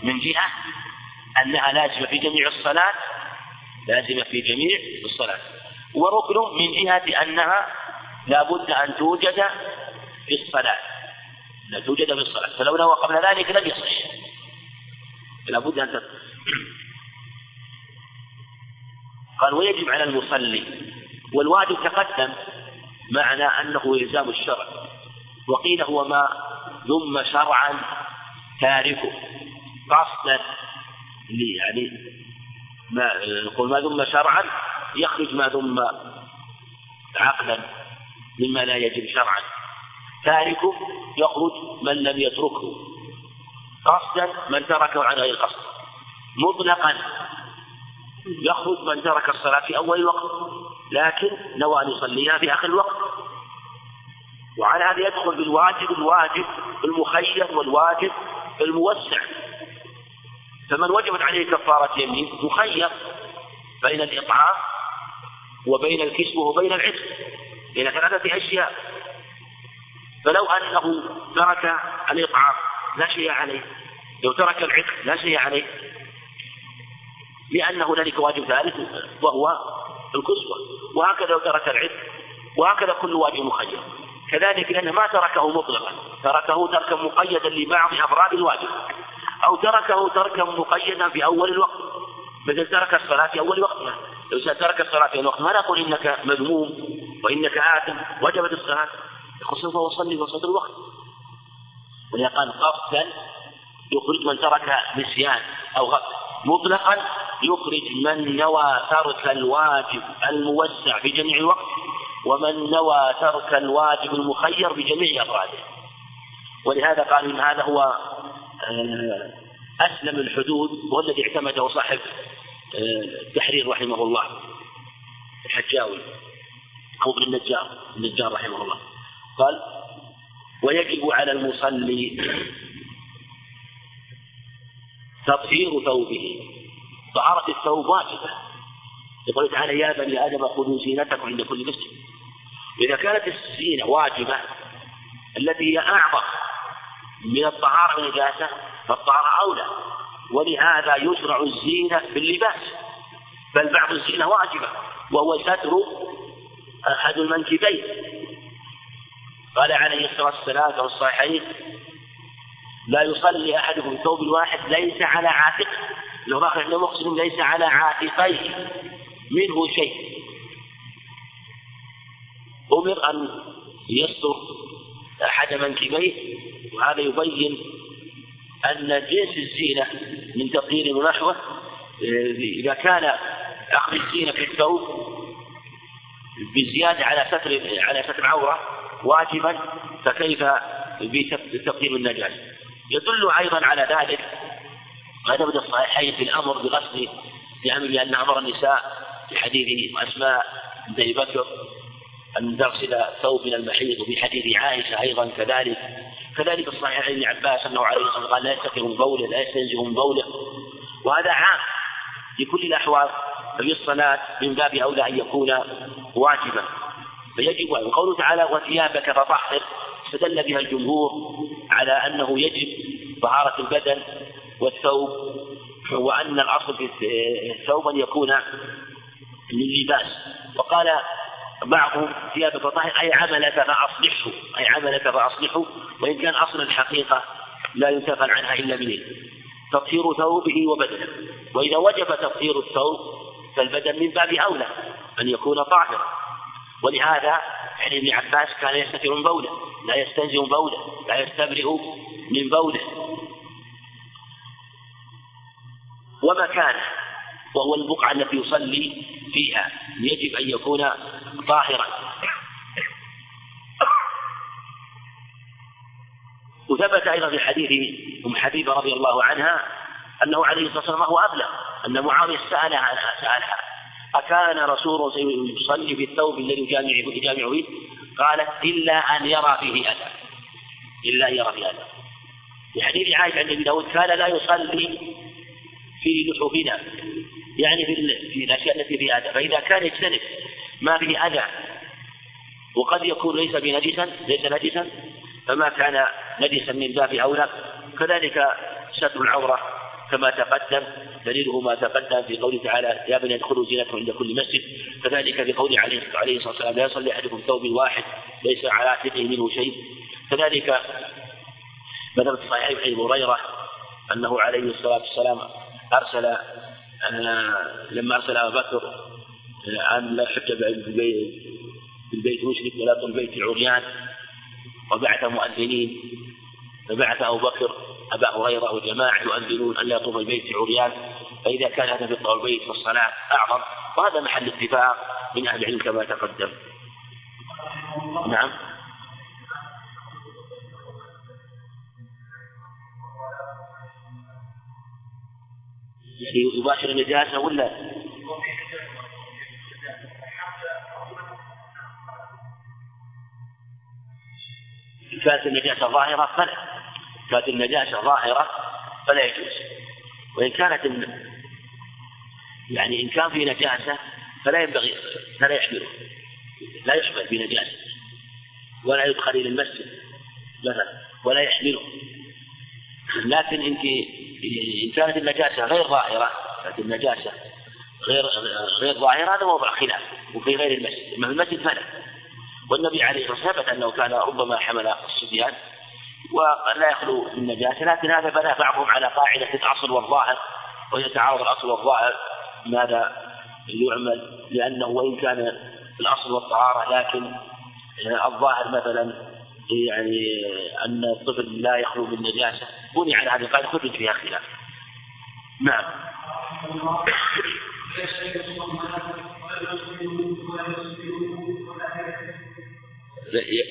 من جهة أنها لازمة في جميع الصلاة، لازمة في جميع الصلاة، وركن من جهة أنها لا بد أن توجد في الصلاة، لا توجد في الصلاة، فلولا وقبل ذلك لم يصح، لا بد أن تكون. قال ويجب على المصلي، والواجب تقدم معنى أنه إلزام الشرع، وقيل هو ما ذم شرعا تاركه قصدا، يعني نقول ما ذم شرعا يخرج ما ذم عقلا مما لا يجب شرعا، تاركه يخرج من لم يتركه قصدا، من تركه عن غير قصد، مطلقا يخرج من ترك الصلاة في أول وقت لكن نوى أن يصليها في آخر الوقت. وعلى هذا يدخل بالواجب الواجب المخير والواجب الموسع، فمن وجبت عليه كفارة يمين مخير بين الإطعام وبين الكسوة وبين العتق بين ثلاثة أشياء، فلو أنه ترك الإطعام لا شيء عليه، لو ترك العتق لا شيء عليه لأن هنالك واجب ثالث وهو الكسوة، وهكذا لو ترك العتق، وهكذا كل واجب مخير كذلك، لأنه ما تركه مطلقا، تركه تركا مقيدا لبعض أفراد الواجب، أو تركه تركا مقيدا في أول الوقت مثل ترك الصلاة في أول وقتها، لو ترك الصلاة في أول وقت ما نقول إنك مذموم وإنك آثم، وجبت الصلاة خصوصا وصلي وسط الوقت، ولا قال قصدا يخرج من ترك نسيان أو غفل، مطلقا يخرج من نوى ترك الواجب الموسع في جميع الوقت، ومن نوى ترك الواجب المخير بجميع أفراده. ولهذا قالوا إن هذا هو أسلم الحدود، والذي اعتمده صاحب التحرير رحمه الله الحجاوي أو ابن النجار رحمه الله. قال ويجب على المصلي تطهير ثوبه، طهارة الثوب واجبة، يقول تعالى يا بني آدم خذوا زينتكم عند كل مسجد، إذا كانت الزينة واجبة التي هي أعظم من الطهارة والنجاسة فالطهارة أولى، ولهذا يشرع الزينة باللباس، بل بعض الزينة واجبة وهو ستر أحد المنكبين، قال عليه الصلاة والسلام في الصحيحين لا يصلي أحدكم ثوب الواحد ليس على عاتقه، لو ما خرجنا مقصود ليس على عاتقيه منه شيء، أمر أن يستر أحد منكبيه، وهذا يبين أن جنس الزينة من تطهير ونحوه إذا كان أخذ الزينة في الثوب بزيادة على ستر عورة واجبا فكيف بتطهير النجاسة. يدل أيضا على ذلك ما ثبت في الصحيحين في الأمر بغسل لأمر، لأن أمر النساء في حديث أسماء بنت أبي بكر أن تغسل ثوب من المحيض، وفي حديث عائشة أيضا كذلك الصحيحين ابن عباس أنه عليه الصلاة والسلام قال لا يستنزه من بوله لا يستنزه من بوله، وهذا عام في كل الأحوال، ففي الصلاة من باب أولى أن يكون واجبا فيجب. وقوله تعالى وثيابك فطهر استدل بها الجمهور على أنه يجب طهارة البدن والثوب، وأن الأصل في الثوب أن يكون للباس. وقال بعضهم ثيابك طاهر أي عملك فأصلحه، أي عملك فأصلحه، وإن كان أصل الحقيقة لا ينتفع عنها إلا بنيه. تطهير ثوبه وبدنه، وإذا وجب تطهير الثوب فالبدن من باب أولى أن يكون طاهرا، ولهذا عن ابن عباس كان يستتر من بوله، لا يستنزه من بوله، لا يستبرئ من بوله. ومكانه وهو البقعة التي يصلي فيها يجب أن يكون طاهرا. وثبت أيضا في حديث أم حبيبة رضي الله عنها أنه عليه الصلاة والسلام هو أبلغ، أن معاوية سألها أكان رسول يصلي بالثوب الذي يجامع به؟ قالت إلا أن يرى فيه أذى، إلا أن يرى فيه أذى. في حديث عائشة عند أبي داود كان لا يصلي في لحوفنا، يعني في الأشياء التي فيها أذى، فإذا كان يجتنب ما فيه أذى وقد يكون ليس نجسا فما كان نجسا من باب أولى. كذلك ستر العورة كما تقدم، دليله ما تقدم في قوله تعالى يا بني ادخلوا زينتكم عند كل مسجد، كذلك في قوله عليه الصلاة والسلام لا يصلي أحدكم ثوب واحد ليس على عاتقه منه شيء. كذلك بدر الصحيح أبي هريرة أنه عليه الصلاة والسلام لما أرسل أبا بكر أن لا حج بالبيت المشرك ولا بالبيت العريان، وبعث مؤذنين، فبعث أبو بكر أبا هريرة وجماعة يؤذنون أن لا يطوف البيت العريان، فإذا كان هذا بطء البيت والصلاة أعظم، وهذا محل اتفاق من أهل العلم كما تقدم. نعم. يعني يباشر النجاسة ولا كانت النجاسة ظاهرة فلا يجوز، وإن كانت يعني إن كان في نجاسة فلا ينبغي، لا يحمل بنجاسة، ولا يدخل إلى المسجد مثلا ولا يحمله. لكن إن كانت النجاسة غير ظاهرة، هذا موضع خلاف، وفي غير المسجد، أما في المسجد فلا. والنبي عليه الصلاة والسلام أنه كان ربما حمل الصبيان ولا يخلو من نجاسة، لكن هذا بنى بعضهم على قاعدة الأصل والظاهر، ويتعارض الأصل والظاهر ماذا يعمل، لأنه وإن كان الأصل والطهارة لكن الظاهر مثلا يعني أن الطفل لا يخلو من نجاسة، بني على هذه القاعدة خرج فيها خلاف. نعم.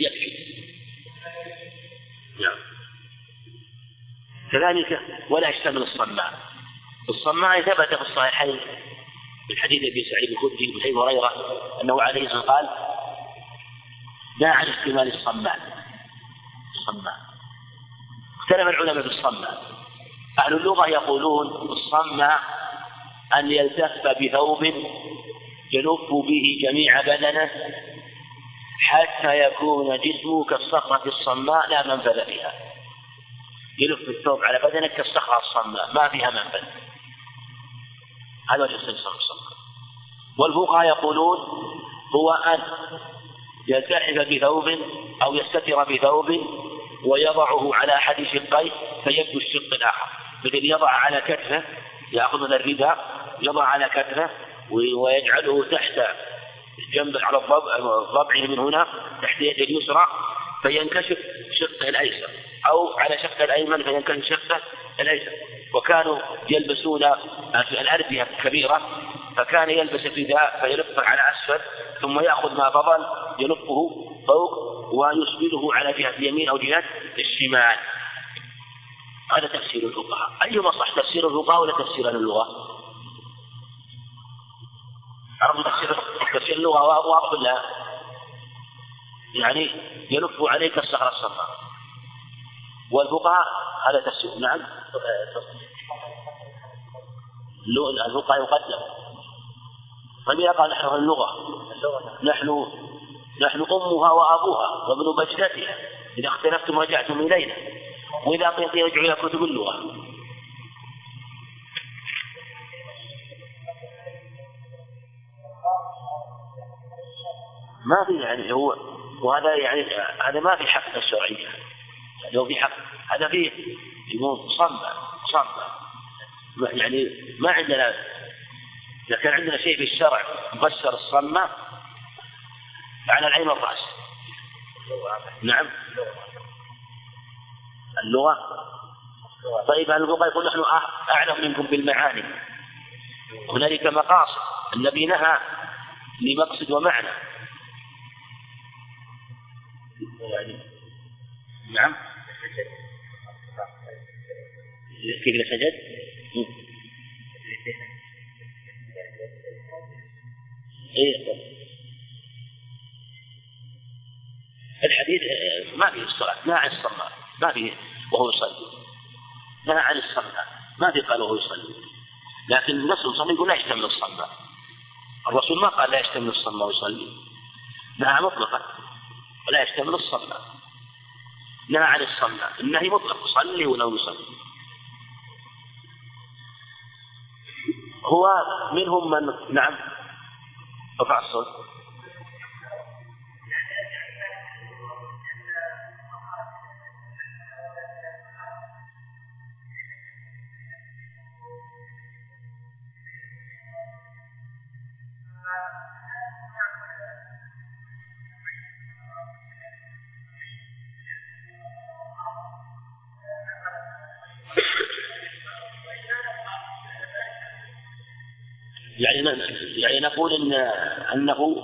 يكفي. نعم. كذلك ولا يشتمل الصماء ثبت في الصحيحين من حديث ابي سعيد الخدري وابي هريره انه عليه الصلاه والسلام قال لا عن اشتمال الصماء. اختلف العلماء في الصماء، اهل اللغه يقولون الصماء ان يلتف بثوب يلف به جميع بدنه حتى يكون جسمه كالصخرة الصماء لا منفذ فيها، يلف الثوب على بدنك كالصخرة الصماء ما فيها منفذ، هذا وجه الصماء. والفقهاء يقولون هو أن يلتحف بثوب أو يستتر بثوب ويضعه على أحد شقيه فيبدو الشق الآخر، مثل يضع على كتفه، يأخذ الرداء يضع على كتفه ويجعله تحت جنب على ضبعه من هنا تحت يد اليسرى فينكشف شقه الأيسر، أو على شقه الأيمن فينكشف شقه الأيسر. وكانوا يلبسون في الأردية الكبيرة، فكان يلبس الرداء فيلفه على أسفل، ثم يأخذ ما بطل يلفه فوق ويسبله على جهة اليمين أو جهة الشمال. هذا تفسير الفقهاء. أيما صح، تفسير الفقهاء ولا تفسير اللغة؟ عرض تفسير اللغة واضح ولا؟ يعني يلف عليك الصخرة الصماء، والفقهاء هذا تفسير. نعم. الفقهاء يقدم. فماذا قال نحن اللغة؟ نحن أمها وأبوها وابن بشرتها، إذا اختلفتم رجعتم إلينا، وإذا قلت يرجع إلى كتب اللغة. ما في يعني هو، وهذا يعني هذا ما في حق الشرعية، لو في حق هذا فيه يقول صنبة يعني ما عندنا. إذا كان عندنا شيء في الشرع مبشر الصنة على العين والرأس. نعم اللغة. طيب اللغة يقول نحن أعلم منكم بالمعاني، هنالك مقاصد الذي نهى لمقصد ومعنى. نعم كيف سجد؟ الحديث ما فيه الصلاة، ما عن الصلاة، ما فيه وهو يصلي، ما عن الصلاة، ما فيه قال وهو يصلي، لكن النص المصلي يقول لا يشتمل الصلاة. الرسول ما قال لا يشتمل الصلاة ويصلي، نهى مطلقا ولا يشتمل الصلاة، نهى عن الصلاة، النهي مطلق صلي ولو يصلي. هو منهم من نعم رفع الصوت. يعني نقول إن أنه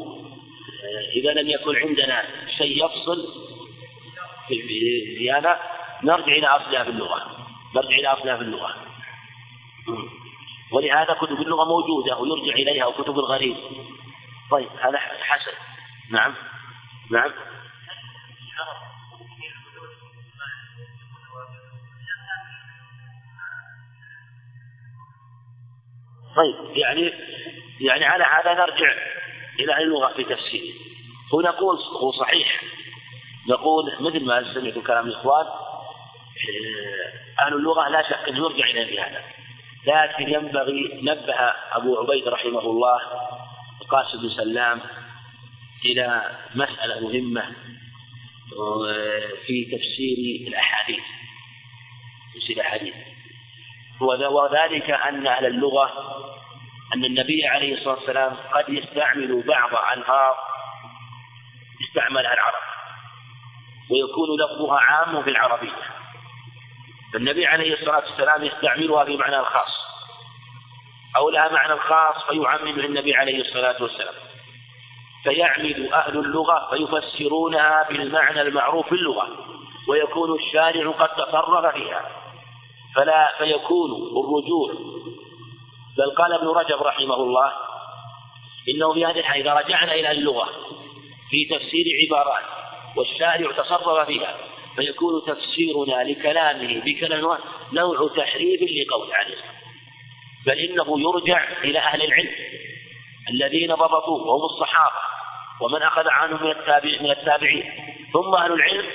إذا لم يكن عندنا شيء يفصل في الديانة نرجع إلى أصلها في اللغة، ولهذا كتب اللغة موجودة ويرجع إليها وكتب الغريب. طيب هذا حسن. نعم طيب يعني على هذا نرجع إلى اللغة في تفسير. ونقول هو صحيح، نقول مثل ما سمعت كلام الإخوان أهل اللغة لا شك أن يرجع إلى بهذا، لكن ينبغي نبه أبو عبيد رحمه الله القاسم بن سلام إلى مسألة مهمة في تفسير الأحاديث. وذلك أن أهل اللغة أن النبي عليه الصلاة والسلام قد يستعمل بعض ألفاظ يستعملها العرب ويكون لفظها عام في العربية، فالنبي عليه الصلاة والسلام يستعملها في معنى الخاص أو لها معنى خاص فيعممها النبي عليه الصلاة والسلام، فيعمد أهل اللغة فيفسرونها بالمعنى المعروف في اللغة، ويكون الشارع قد تصرف فيها فيكون الرجوع. بل قال ابن رجب رحمه الله إنه في هذه الحالة إذا رجعنا إلى اللغة في تفسير عبارات والشارع تصرف فيها فيكون تفسيرنا لكلامه بكلامه نوع تحريف لقول عليه، بل إنه يرجع إلى أهل العلم الذين ضبطوه وهم الصحابة ومن أخذ عنهم من التابعين، ثم أهل العلم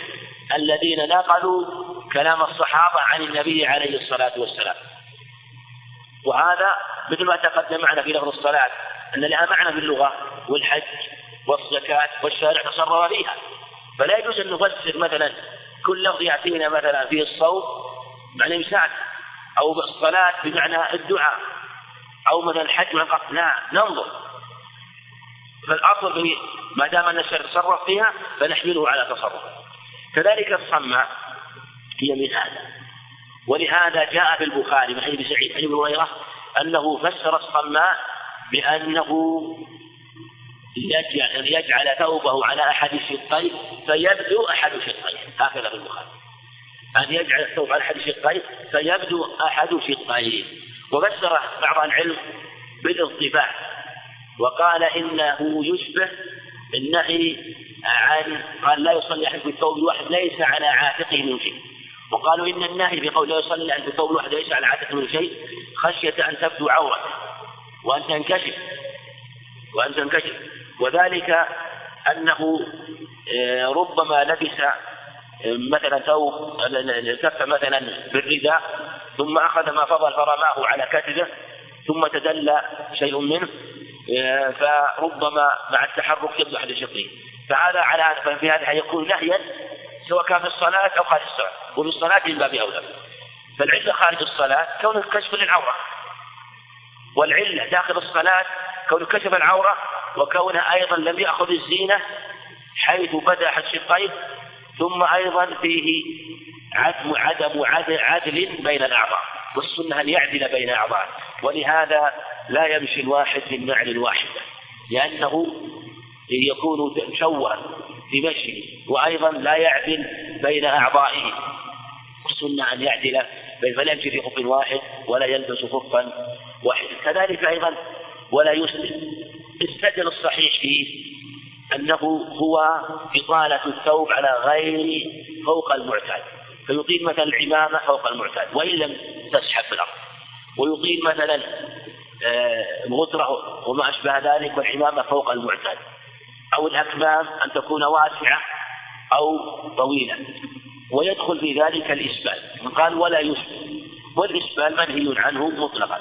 الذين نقلوا كلام الصحابة عن النبي عليه الصلاة والسلام. وهذا مثل ما تقدم معنا في لفظ الصلاة أن لها معنى في اللغة والحج والزكاة والشارع تصرف فيها، فلا يجوز أن نفسر مثلا كل لفظ يأتينا مثلا فيه الصوم معنى إمساك أو الصلاة بمعنى الدعاء أو مثلا الحج والقصد، لا ننظر، فالأصل ما دام أن الشارع تصرف فيها فنحمله على تصرف. كذلك الصمة هي من هذا، ولهذا جاء في البخاري من حديث سعيد بن هريرة أنه فسر الصماء بأنه يجعل ثوبه على أحد الشقين فيبدو أحد الشقين، هكذا في البخاري أن يجعل الثوب على أحد الشقين فيبدو أحد الشقين. وفسر بعض العلم بالاضطباع وقال إنه يشبه النهي عن قال لا يصلي أحد بالثوب الواحد ليس على عاتقه من شيء، وقالوا إن الناهي بقول لا يصلي أن تثوب الواحد ليس على عاتقه من شيء خشية أن تبدو عورة وأن تنكشف، وذلك أنه ربما لبس مثلا ثوب التف مثلا بالرداء ثم أخذ ما فضل فرماه على كتفه ثم تدلى شيء منه فربما مع التحرك يصلح لشقيه. فهذا على هذا في هذا يكون نهيا سواء كان في الصلاة أو خارج الصلاة، وفي الصلاة من باب أولى. فالعلة خارج الصلاة كون كشف للعورة، والعلة داخل الصلاة كون كشف العورة، وكونها أيضا لم يأخذ الزينة حيث بدأ الشقين، ثم أيضا فيه عدم عدل بين الأعضاء، والسنة أن يعدل بين أعضاء، ولهذا لا يمشي الواحد من معن الواحدة لأنه يكون مشوّرا في مشيه، وأيضا لا يعدل بين أعضائه، والسنة أن يعدل، فلا يمشي في خف واحد ولا يلبس خفا واحدا. كذلك أيضا ولا يسلم. السجل الصحيح فيه أنه هو إطالة الثوب على غير فوق المعتاد، فيطيل مثلا العمامة فوق المعتاد وإن لم تسحب الأرض، ويطيل مثلا غطره وما أشبه ذلك والعمامة فوق المعتاد، أو الأكمام أن تكون واسعة أو طويلة، ويدخل في ذلك الإسبال. قال ولا يسبل، والإسبال منهي عنه مطلقا،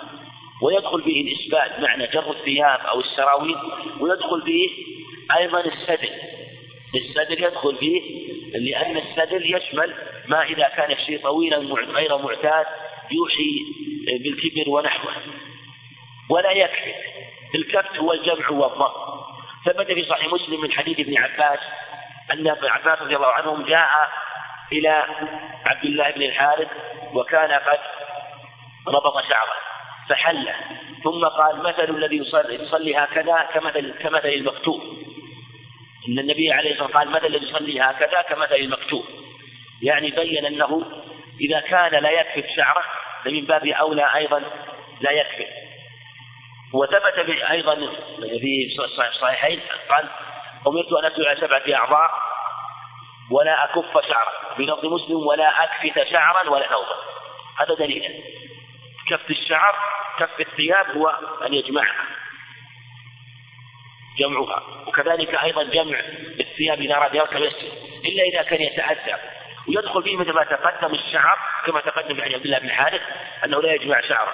ويدخل فيه الإسبال معنى جر الثياب أو السراويل، ويدخل فيه أيضا السدل. السدل يدخل فيه لأن السدل يشمل ما إذا كان الشيء طويلا غير معتاد يوحي بالكبر ونحوه. ولا يكفت. الكفت هو الجمع والضم. ثبت في صحيح مسلم من حديث ابن عباس أن ابن عباس رضي الله عنهم جاء إلى عبد الله بن الحارث وكان قد ربط شعره فحله، ثم قال مثل الذي يصلي هكذا كمثل المكتوب. إن النبي عليه الصلاة والسلام قال مثل الذي يصلي هكذا كمثل المكتوب، يعني بين أنه إذا كان لا يكفي شعره فمن باب أولى أيضا لا يكفي. وثبت أيضا في الصحيحين قال أمرت أن أسلع 7 أعضاء ولا أكف شعرا، في لفظ مسلم ولا أكفت شعرا ولا ثوبا. هذا دليلا. كف الشعر كف الثياب هو أن يجمعها جمعها، وكذلك أيضا جمع الثياب إذا أراد يركب يسجد إلا إذا كان يتأثر، ويدخل فيه مثل ما تقدم الشعر كما تقدم عن عبد الله بن الحارث أنه لا يجمع شعره.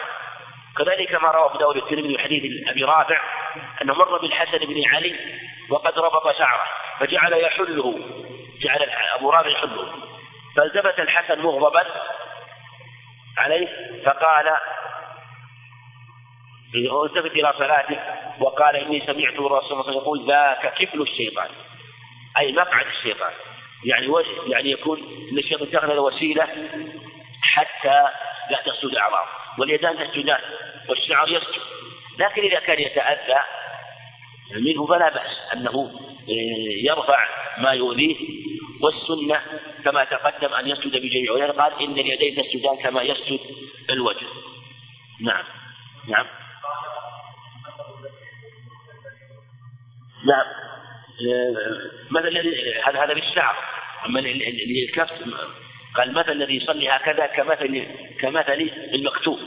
كذلك ما روى أبو داود الترمذي حديث أبي رافع أنه مر بالحسن بن علي وقد ربط شعره فجعل يحله، جعل أبو رافع يحله، فالتفت الحسن مغضبا عليه فقال التفت إلى صلاته وقال إني سمعت الرسول يقول ذاك كفل الشيطان أي مقعد الشيطان، يعني يكون إن الشيطان اتخذ وسيلة حتى لا تسجد أعضاء، واليدان تسجدان والشعر يسجد. لكن إذا كان يتأذى منه فلا بأس أنه يرفع ما يؤذيه، والسنة كما تقدم أن يسجد بجميع، قال إن اليدين تسجدان كما يسجد الوجه. نعم نعم نعم. مثل هذا بالشعر. أما الكفت قال مثل الذي يصلي هكذا كمثل المكتوب.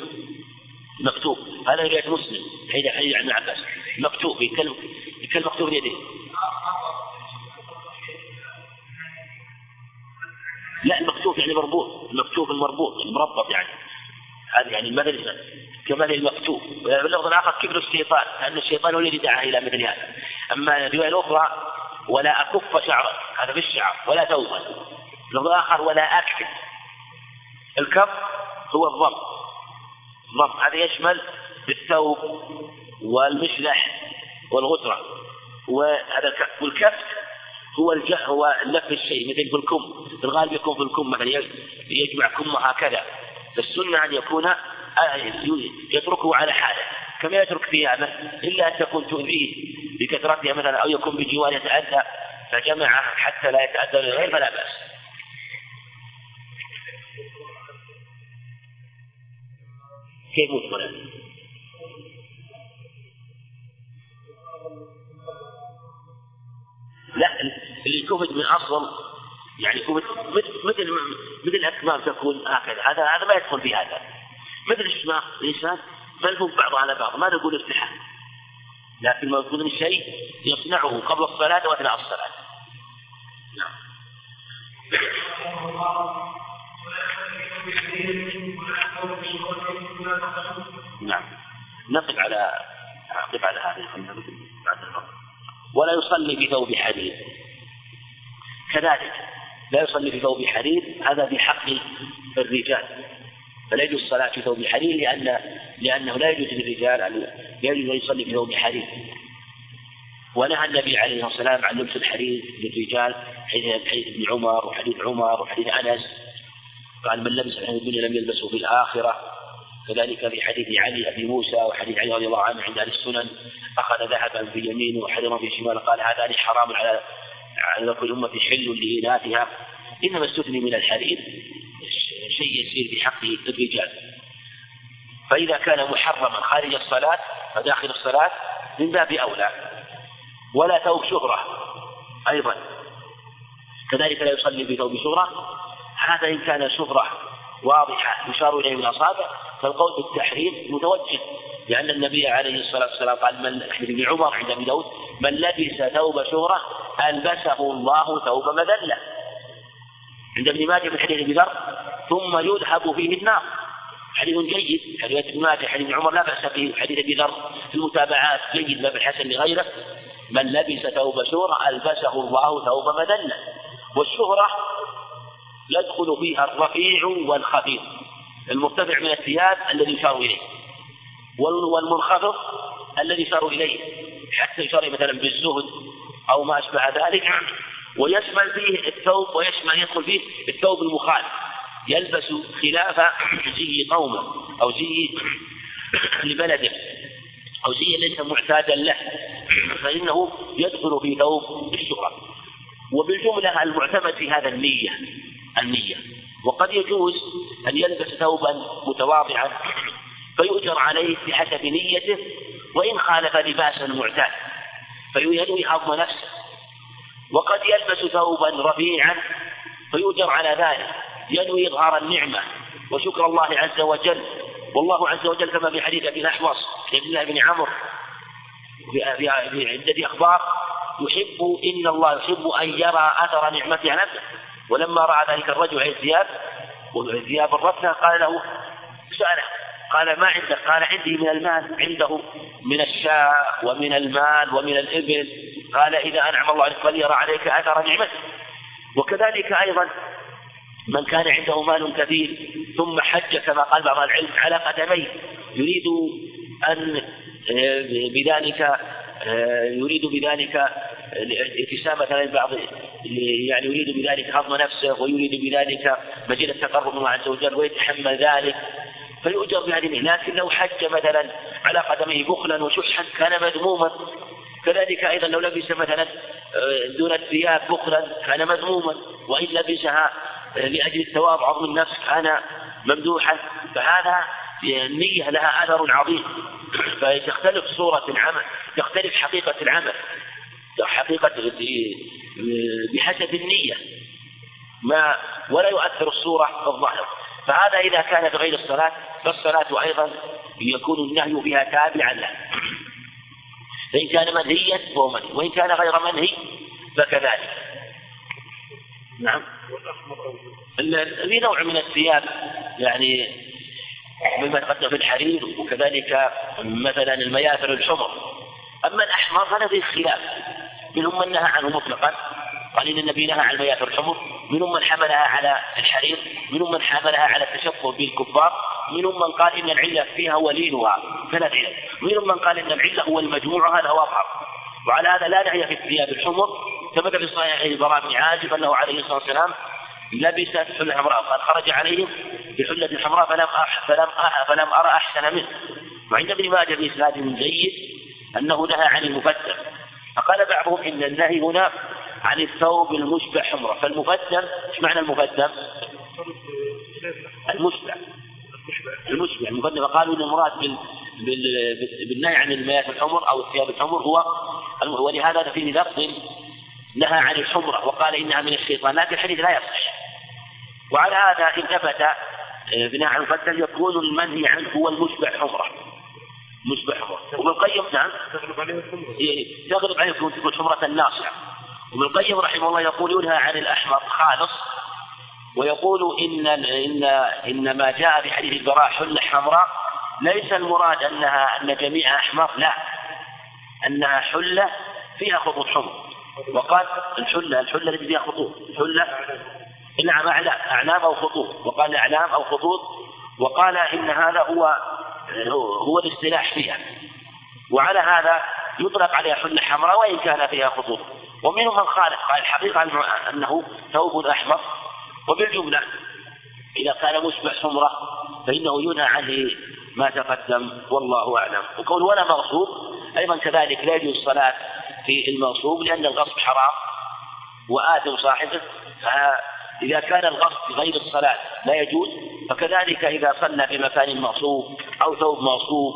مكتوب هذا رواية مسلم حين عن عباس مكتوب يكلم مكتوب يده. لا المكتوب يعني مربوط، المكتوب المربوط المربط يعني هذا يعني مثل كمثل المكتوب. واللفظ الآخر كبر الشيطان لأن الشيطان هو الذي دعاه إلى مثل هذا. أما الرواية الأخرى ولا أكف شعرا هذا في الشعر ولا ثوبا. اللفظ الآخر ولا أكفت. الكف هو الضم هذا يشمل الثوب والمشلح والغترة، وهذا الكف. والكفت هو لف الشيء مثل في الكم، الغالب يكون في الكم مثلا يجمع كمه هكذا، فالسنة أن يكون يتركه على حاله كما يترك ثيابه إلا أن تكون تؤذيه بكثرتها مثلا أو يكون بجوار يتأذى فجمعه حتى لا يتأذى للغير فلا بأس. كيف مدخل لا اللي كفت من أصل يعني كفت مثل الأكمام تكون هكذا، هذا ما يدخل في هذا. مثل الشماخ الإنسان ملفوف بعض على بعض، ما نقول افتحان، لكن المفروض أن الشيء يصنعه قبل الصلاة وأثناء الصلاة. نعم. نعم نقف على تعقب على هذه الخمسة بعد المغرب. ولا يصلي بثوب حرير كذلك، لا يصلي بثوب حرير، هذا بحق الرجال، فلا يجوز الصلاة في ثوب حرير لأنه لا يجوز للرجال أن يصلي بثوب حرير. ونهى النبي عليه الصلاة والسلام عن لبس الحرير للرجال، حديث ابن عمر وحديث عمر وحديث أنس، قال من لبس الحرير الدنيا لم يلبسه في الآخرة. كذلك في حديث علي أبي موسى وحديث علي رضي الله عنه عند أهل السنن، أخذ ذهبا في يمينه وحجرا في شماله، قال هذان حرام على كل أمة حل لإناثها، إنما استثني من الحرير شيء يسير في حق الرجال. فإذا كان محرما خارج الصلاة فداخل الصلاة من باب أولى. ولا ثوب شهرة أيضا، كذلك لا يصلي بثوب شهرة، هذا إن كان شهرة واضحة يشار إليه بالأصابع فالقول بالتحريم متوجه، لأن النبي عليه الصلاة والسلام قال ابن عمر عند أبي داود من لبس ثوب شهرة ألبسه الله ثوب مذلة، عند ابن ماجه في حديث أبي ذر ثم يذهب فيه النار، حديث جيد، حديث ابن ماجه حديث عمر لا بأس فيه، حديث أبي ذر في المتابعات جيد باب الحسن لغيره، من لبس ثوب شهرة ألبسه الله ثوب مذلة. والشهرة يدخل فيها الرفيع والخفيف، المرتفع من الثياب الذي يشار إليه والمنخفض الذي يشار إليه حتى يشار مثلا بالزهد أو ما أشبه ذلك، ويشمل فيه الثوب ويشمل يدخل فيه الثوب المخالف، يلبس خلاف زي قومه أو زي لبلده أو زي ليس معتادا له، فإنه يدخل في ثوب الشهرة. وبالجملة المعتمد في هذا النية. وقد يجوز أن يلبس ثوبا متواضعا فيؤجر عليه بحسب نيته، وإن خالف لباسا معتاد فينوي هضم نفسه. وقد يلبس ثوبا رفيعا فيؤجر على ذلك، ينوي إظهار النعمة وشكر الله عز وجل، والله عز وجل كما في حديث أبي الأحوص ابن الله بن عمرو في عدة أخبار يحب إن الله يحب أن يرى أثر نعمته على نفسه. ولما رأى ذلك الرجل عن الثياب الرفنة قال له سأله قال ما عندك؟ قال عندي من المال، عنده من الشاة ومن المال ومن الإبل، قال إذا أنعم الله عليك فليرى عليك أثر نعمته. وكذلك أيضا من كان عنده مال كثير ثم حج كما قال بعض العلم على قدميه يريد بذلك ابتسامة بعض، يعني يريد بذلك هضم نفسه ويريد بذلك مجيء التقرب من الله عز وجل ويتحمل ذلك فيؤجر بهذه. لكن لو حج مثلا على قدميه بخلا وشحا كان مذموما. كذلك أيضا لو لبس مثلا دون الثياب بخلا كان مذموما، وإن لبسها لأجل التواضع عظم النفس كان ممدوحا. فهذا النية لها أثر عظيم، فتختلف صورة العمل، تختلف حقيقة العمل حقيقة بحسب النية، ولا يؤثر الصورة الظاهرة. فهذا إذا كان بغير الصلاة، فالصلاة أيضا يكون النهي بها تابعا له، فإن كان منهيا فهو منهي وإن كان غير منهي فكذلك. نعم، في نوع من الثياب يعني مما تقدم في الحرير، وكذلك مثلا المياثر الحمر. أما الأحمر فلا فيه خلاف، منهم من نهى عنه مطلقا قال إن النبي نهى عن المياثر الحمر، منهم من حملها على الحرير، منهم من حملها على التشبه بالكفار، منهم من قال إن العلة فيها ولينها ثلاث علل، منهم من قال إن العلة هو المجموع، هذا هو أظهر. وعلى هذا لا نهي في الثياب الحمر، ثبت في صحيح البراء بن عازب أنه عليه الصلاة والسلام لبس حلة حمراء قال خرج عليهم بحلة حمراء فلم أرى أحسن منه. وعند ابن ماجه بإسناد جيد أنه نهى عن المفتر، فقال بعضهم إن النهي هنا عن الثوب المشبع حمراء، فالمفتر إيش معنى المفتر؟ المشبع المفتر. فقالوا إن المراد بالنهي عن المياث الحمر أو الثياب الحمر هو لهذا في لفظ نهى عن الحمرة وقال إنها من الشيطان، لكن الحديث لا يصح. وعلى هذا إن ثبت بناء عن الفتن يكون المنهي عنه هو المشبع حمرة، وابن القيم نعم تغلب عليه تكون حمرة الناصع. وابن القيم رحمه الله يقول ينهى عن الأحمر خالص، ويقول إن ما جاء في حديث البراء حلة حمراء ليس المراد أن جميعها أحمر، لا، أنها حلة فيها خطوط حمر، وقال الحلة التي فيها خطوط، حلة إلا أعناب أو خطوط، وقال أعناب أو خطوط، وقال إن هذا هو الاصطلاح فيها. وعلى هذا يطلق عليها حلة حمراء وإن كان فيها خطوط. ومنهم من خالف قال الحقيقة أنه ثوب أحمر، وبالجملة إذا كان مشبع حمرة فإنه ينهى عنه ما تقدم، والله أعلم. وكون ولا مغصوب أيضا كذلك لا يجوز الصلاة في المغصوب، لأن الغصب حرام وآثم صاحبه، فإذا كان الغصب غير الصلاة لا يجوز. فكذلك إذا صلى في مكان مغصوب أو ثوب مغصوب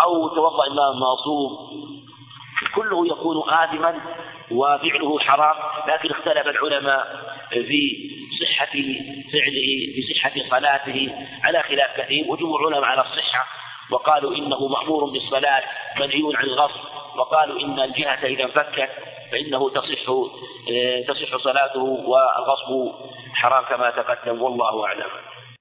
أو توضأ إمام مغصوب كله يكون آثما وفعله حرام، لكن اختلف العلماء في صحة فعله في صحة صلاته على خلاف كثير، وجمهور العلماء على الصحة، وقالوا إنه مأمور بالصلاة منهي عن الغصب، وقالوا إن الجهة إذا انفكت فإنه تصح صلاته والغصب حرام كما تقدم، والله أعلم.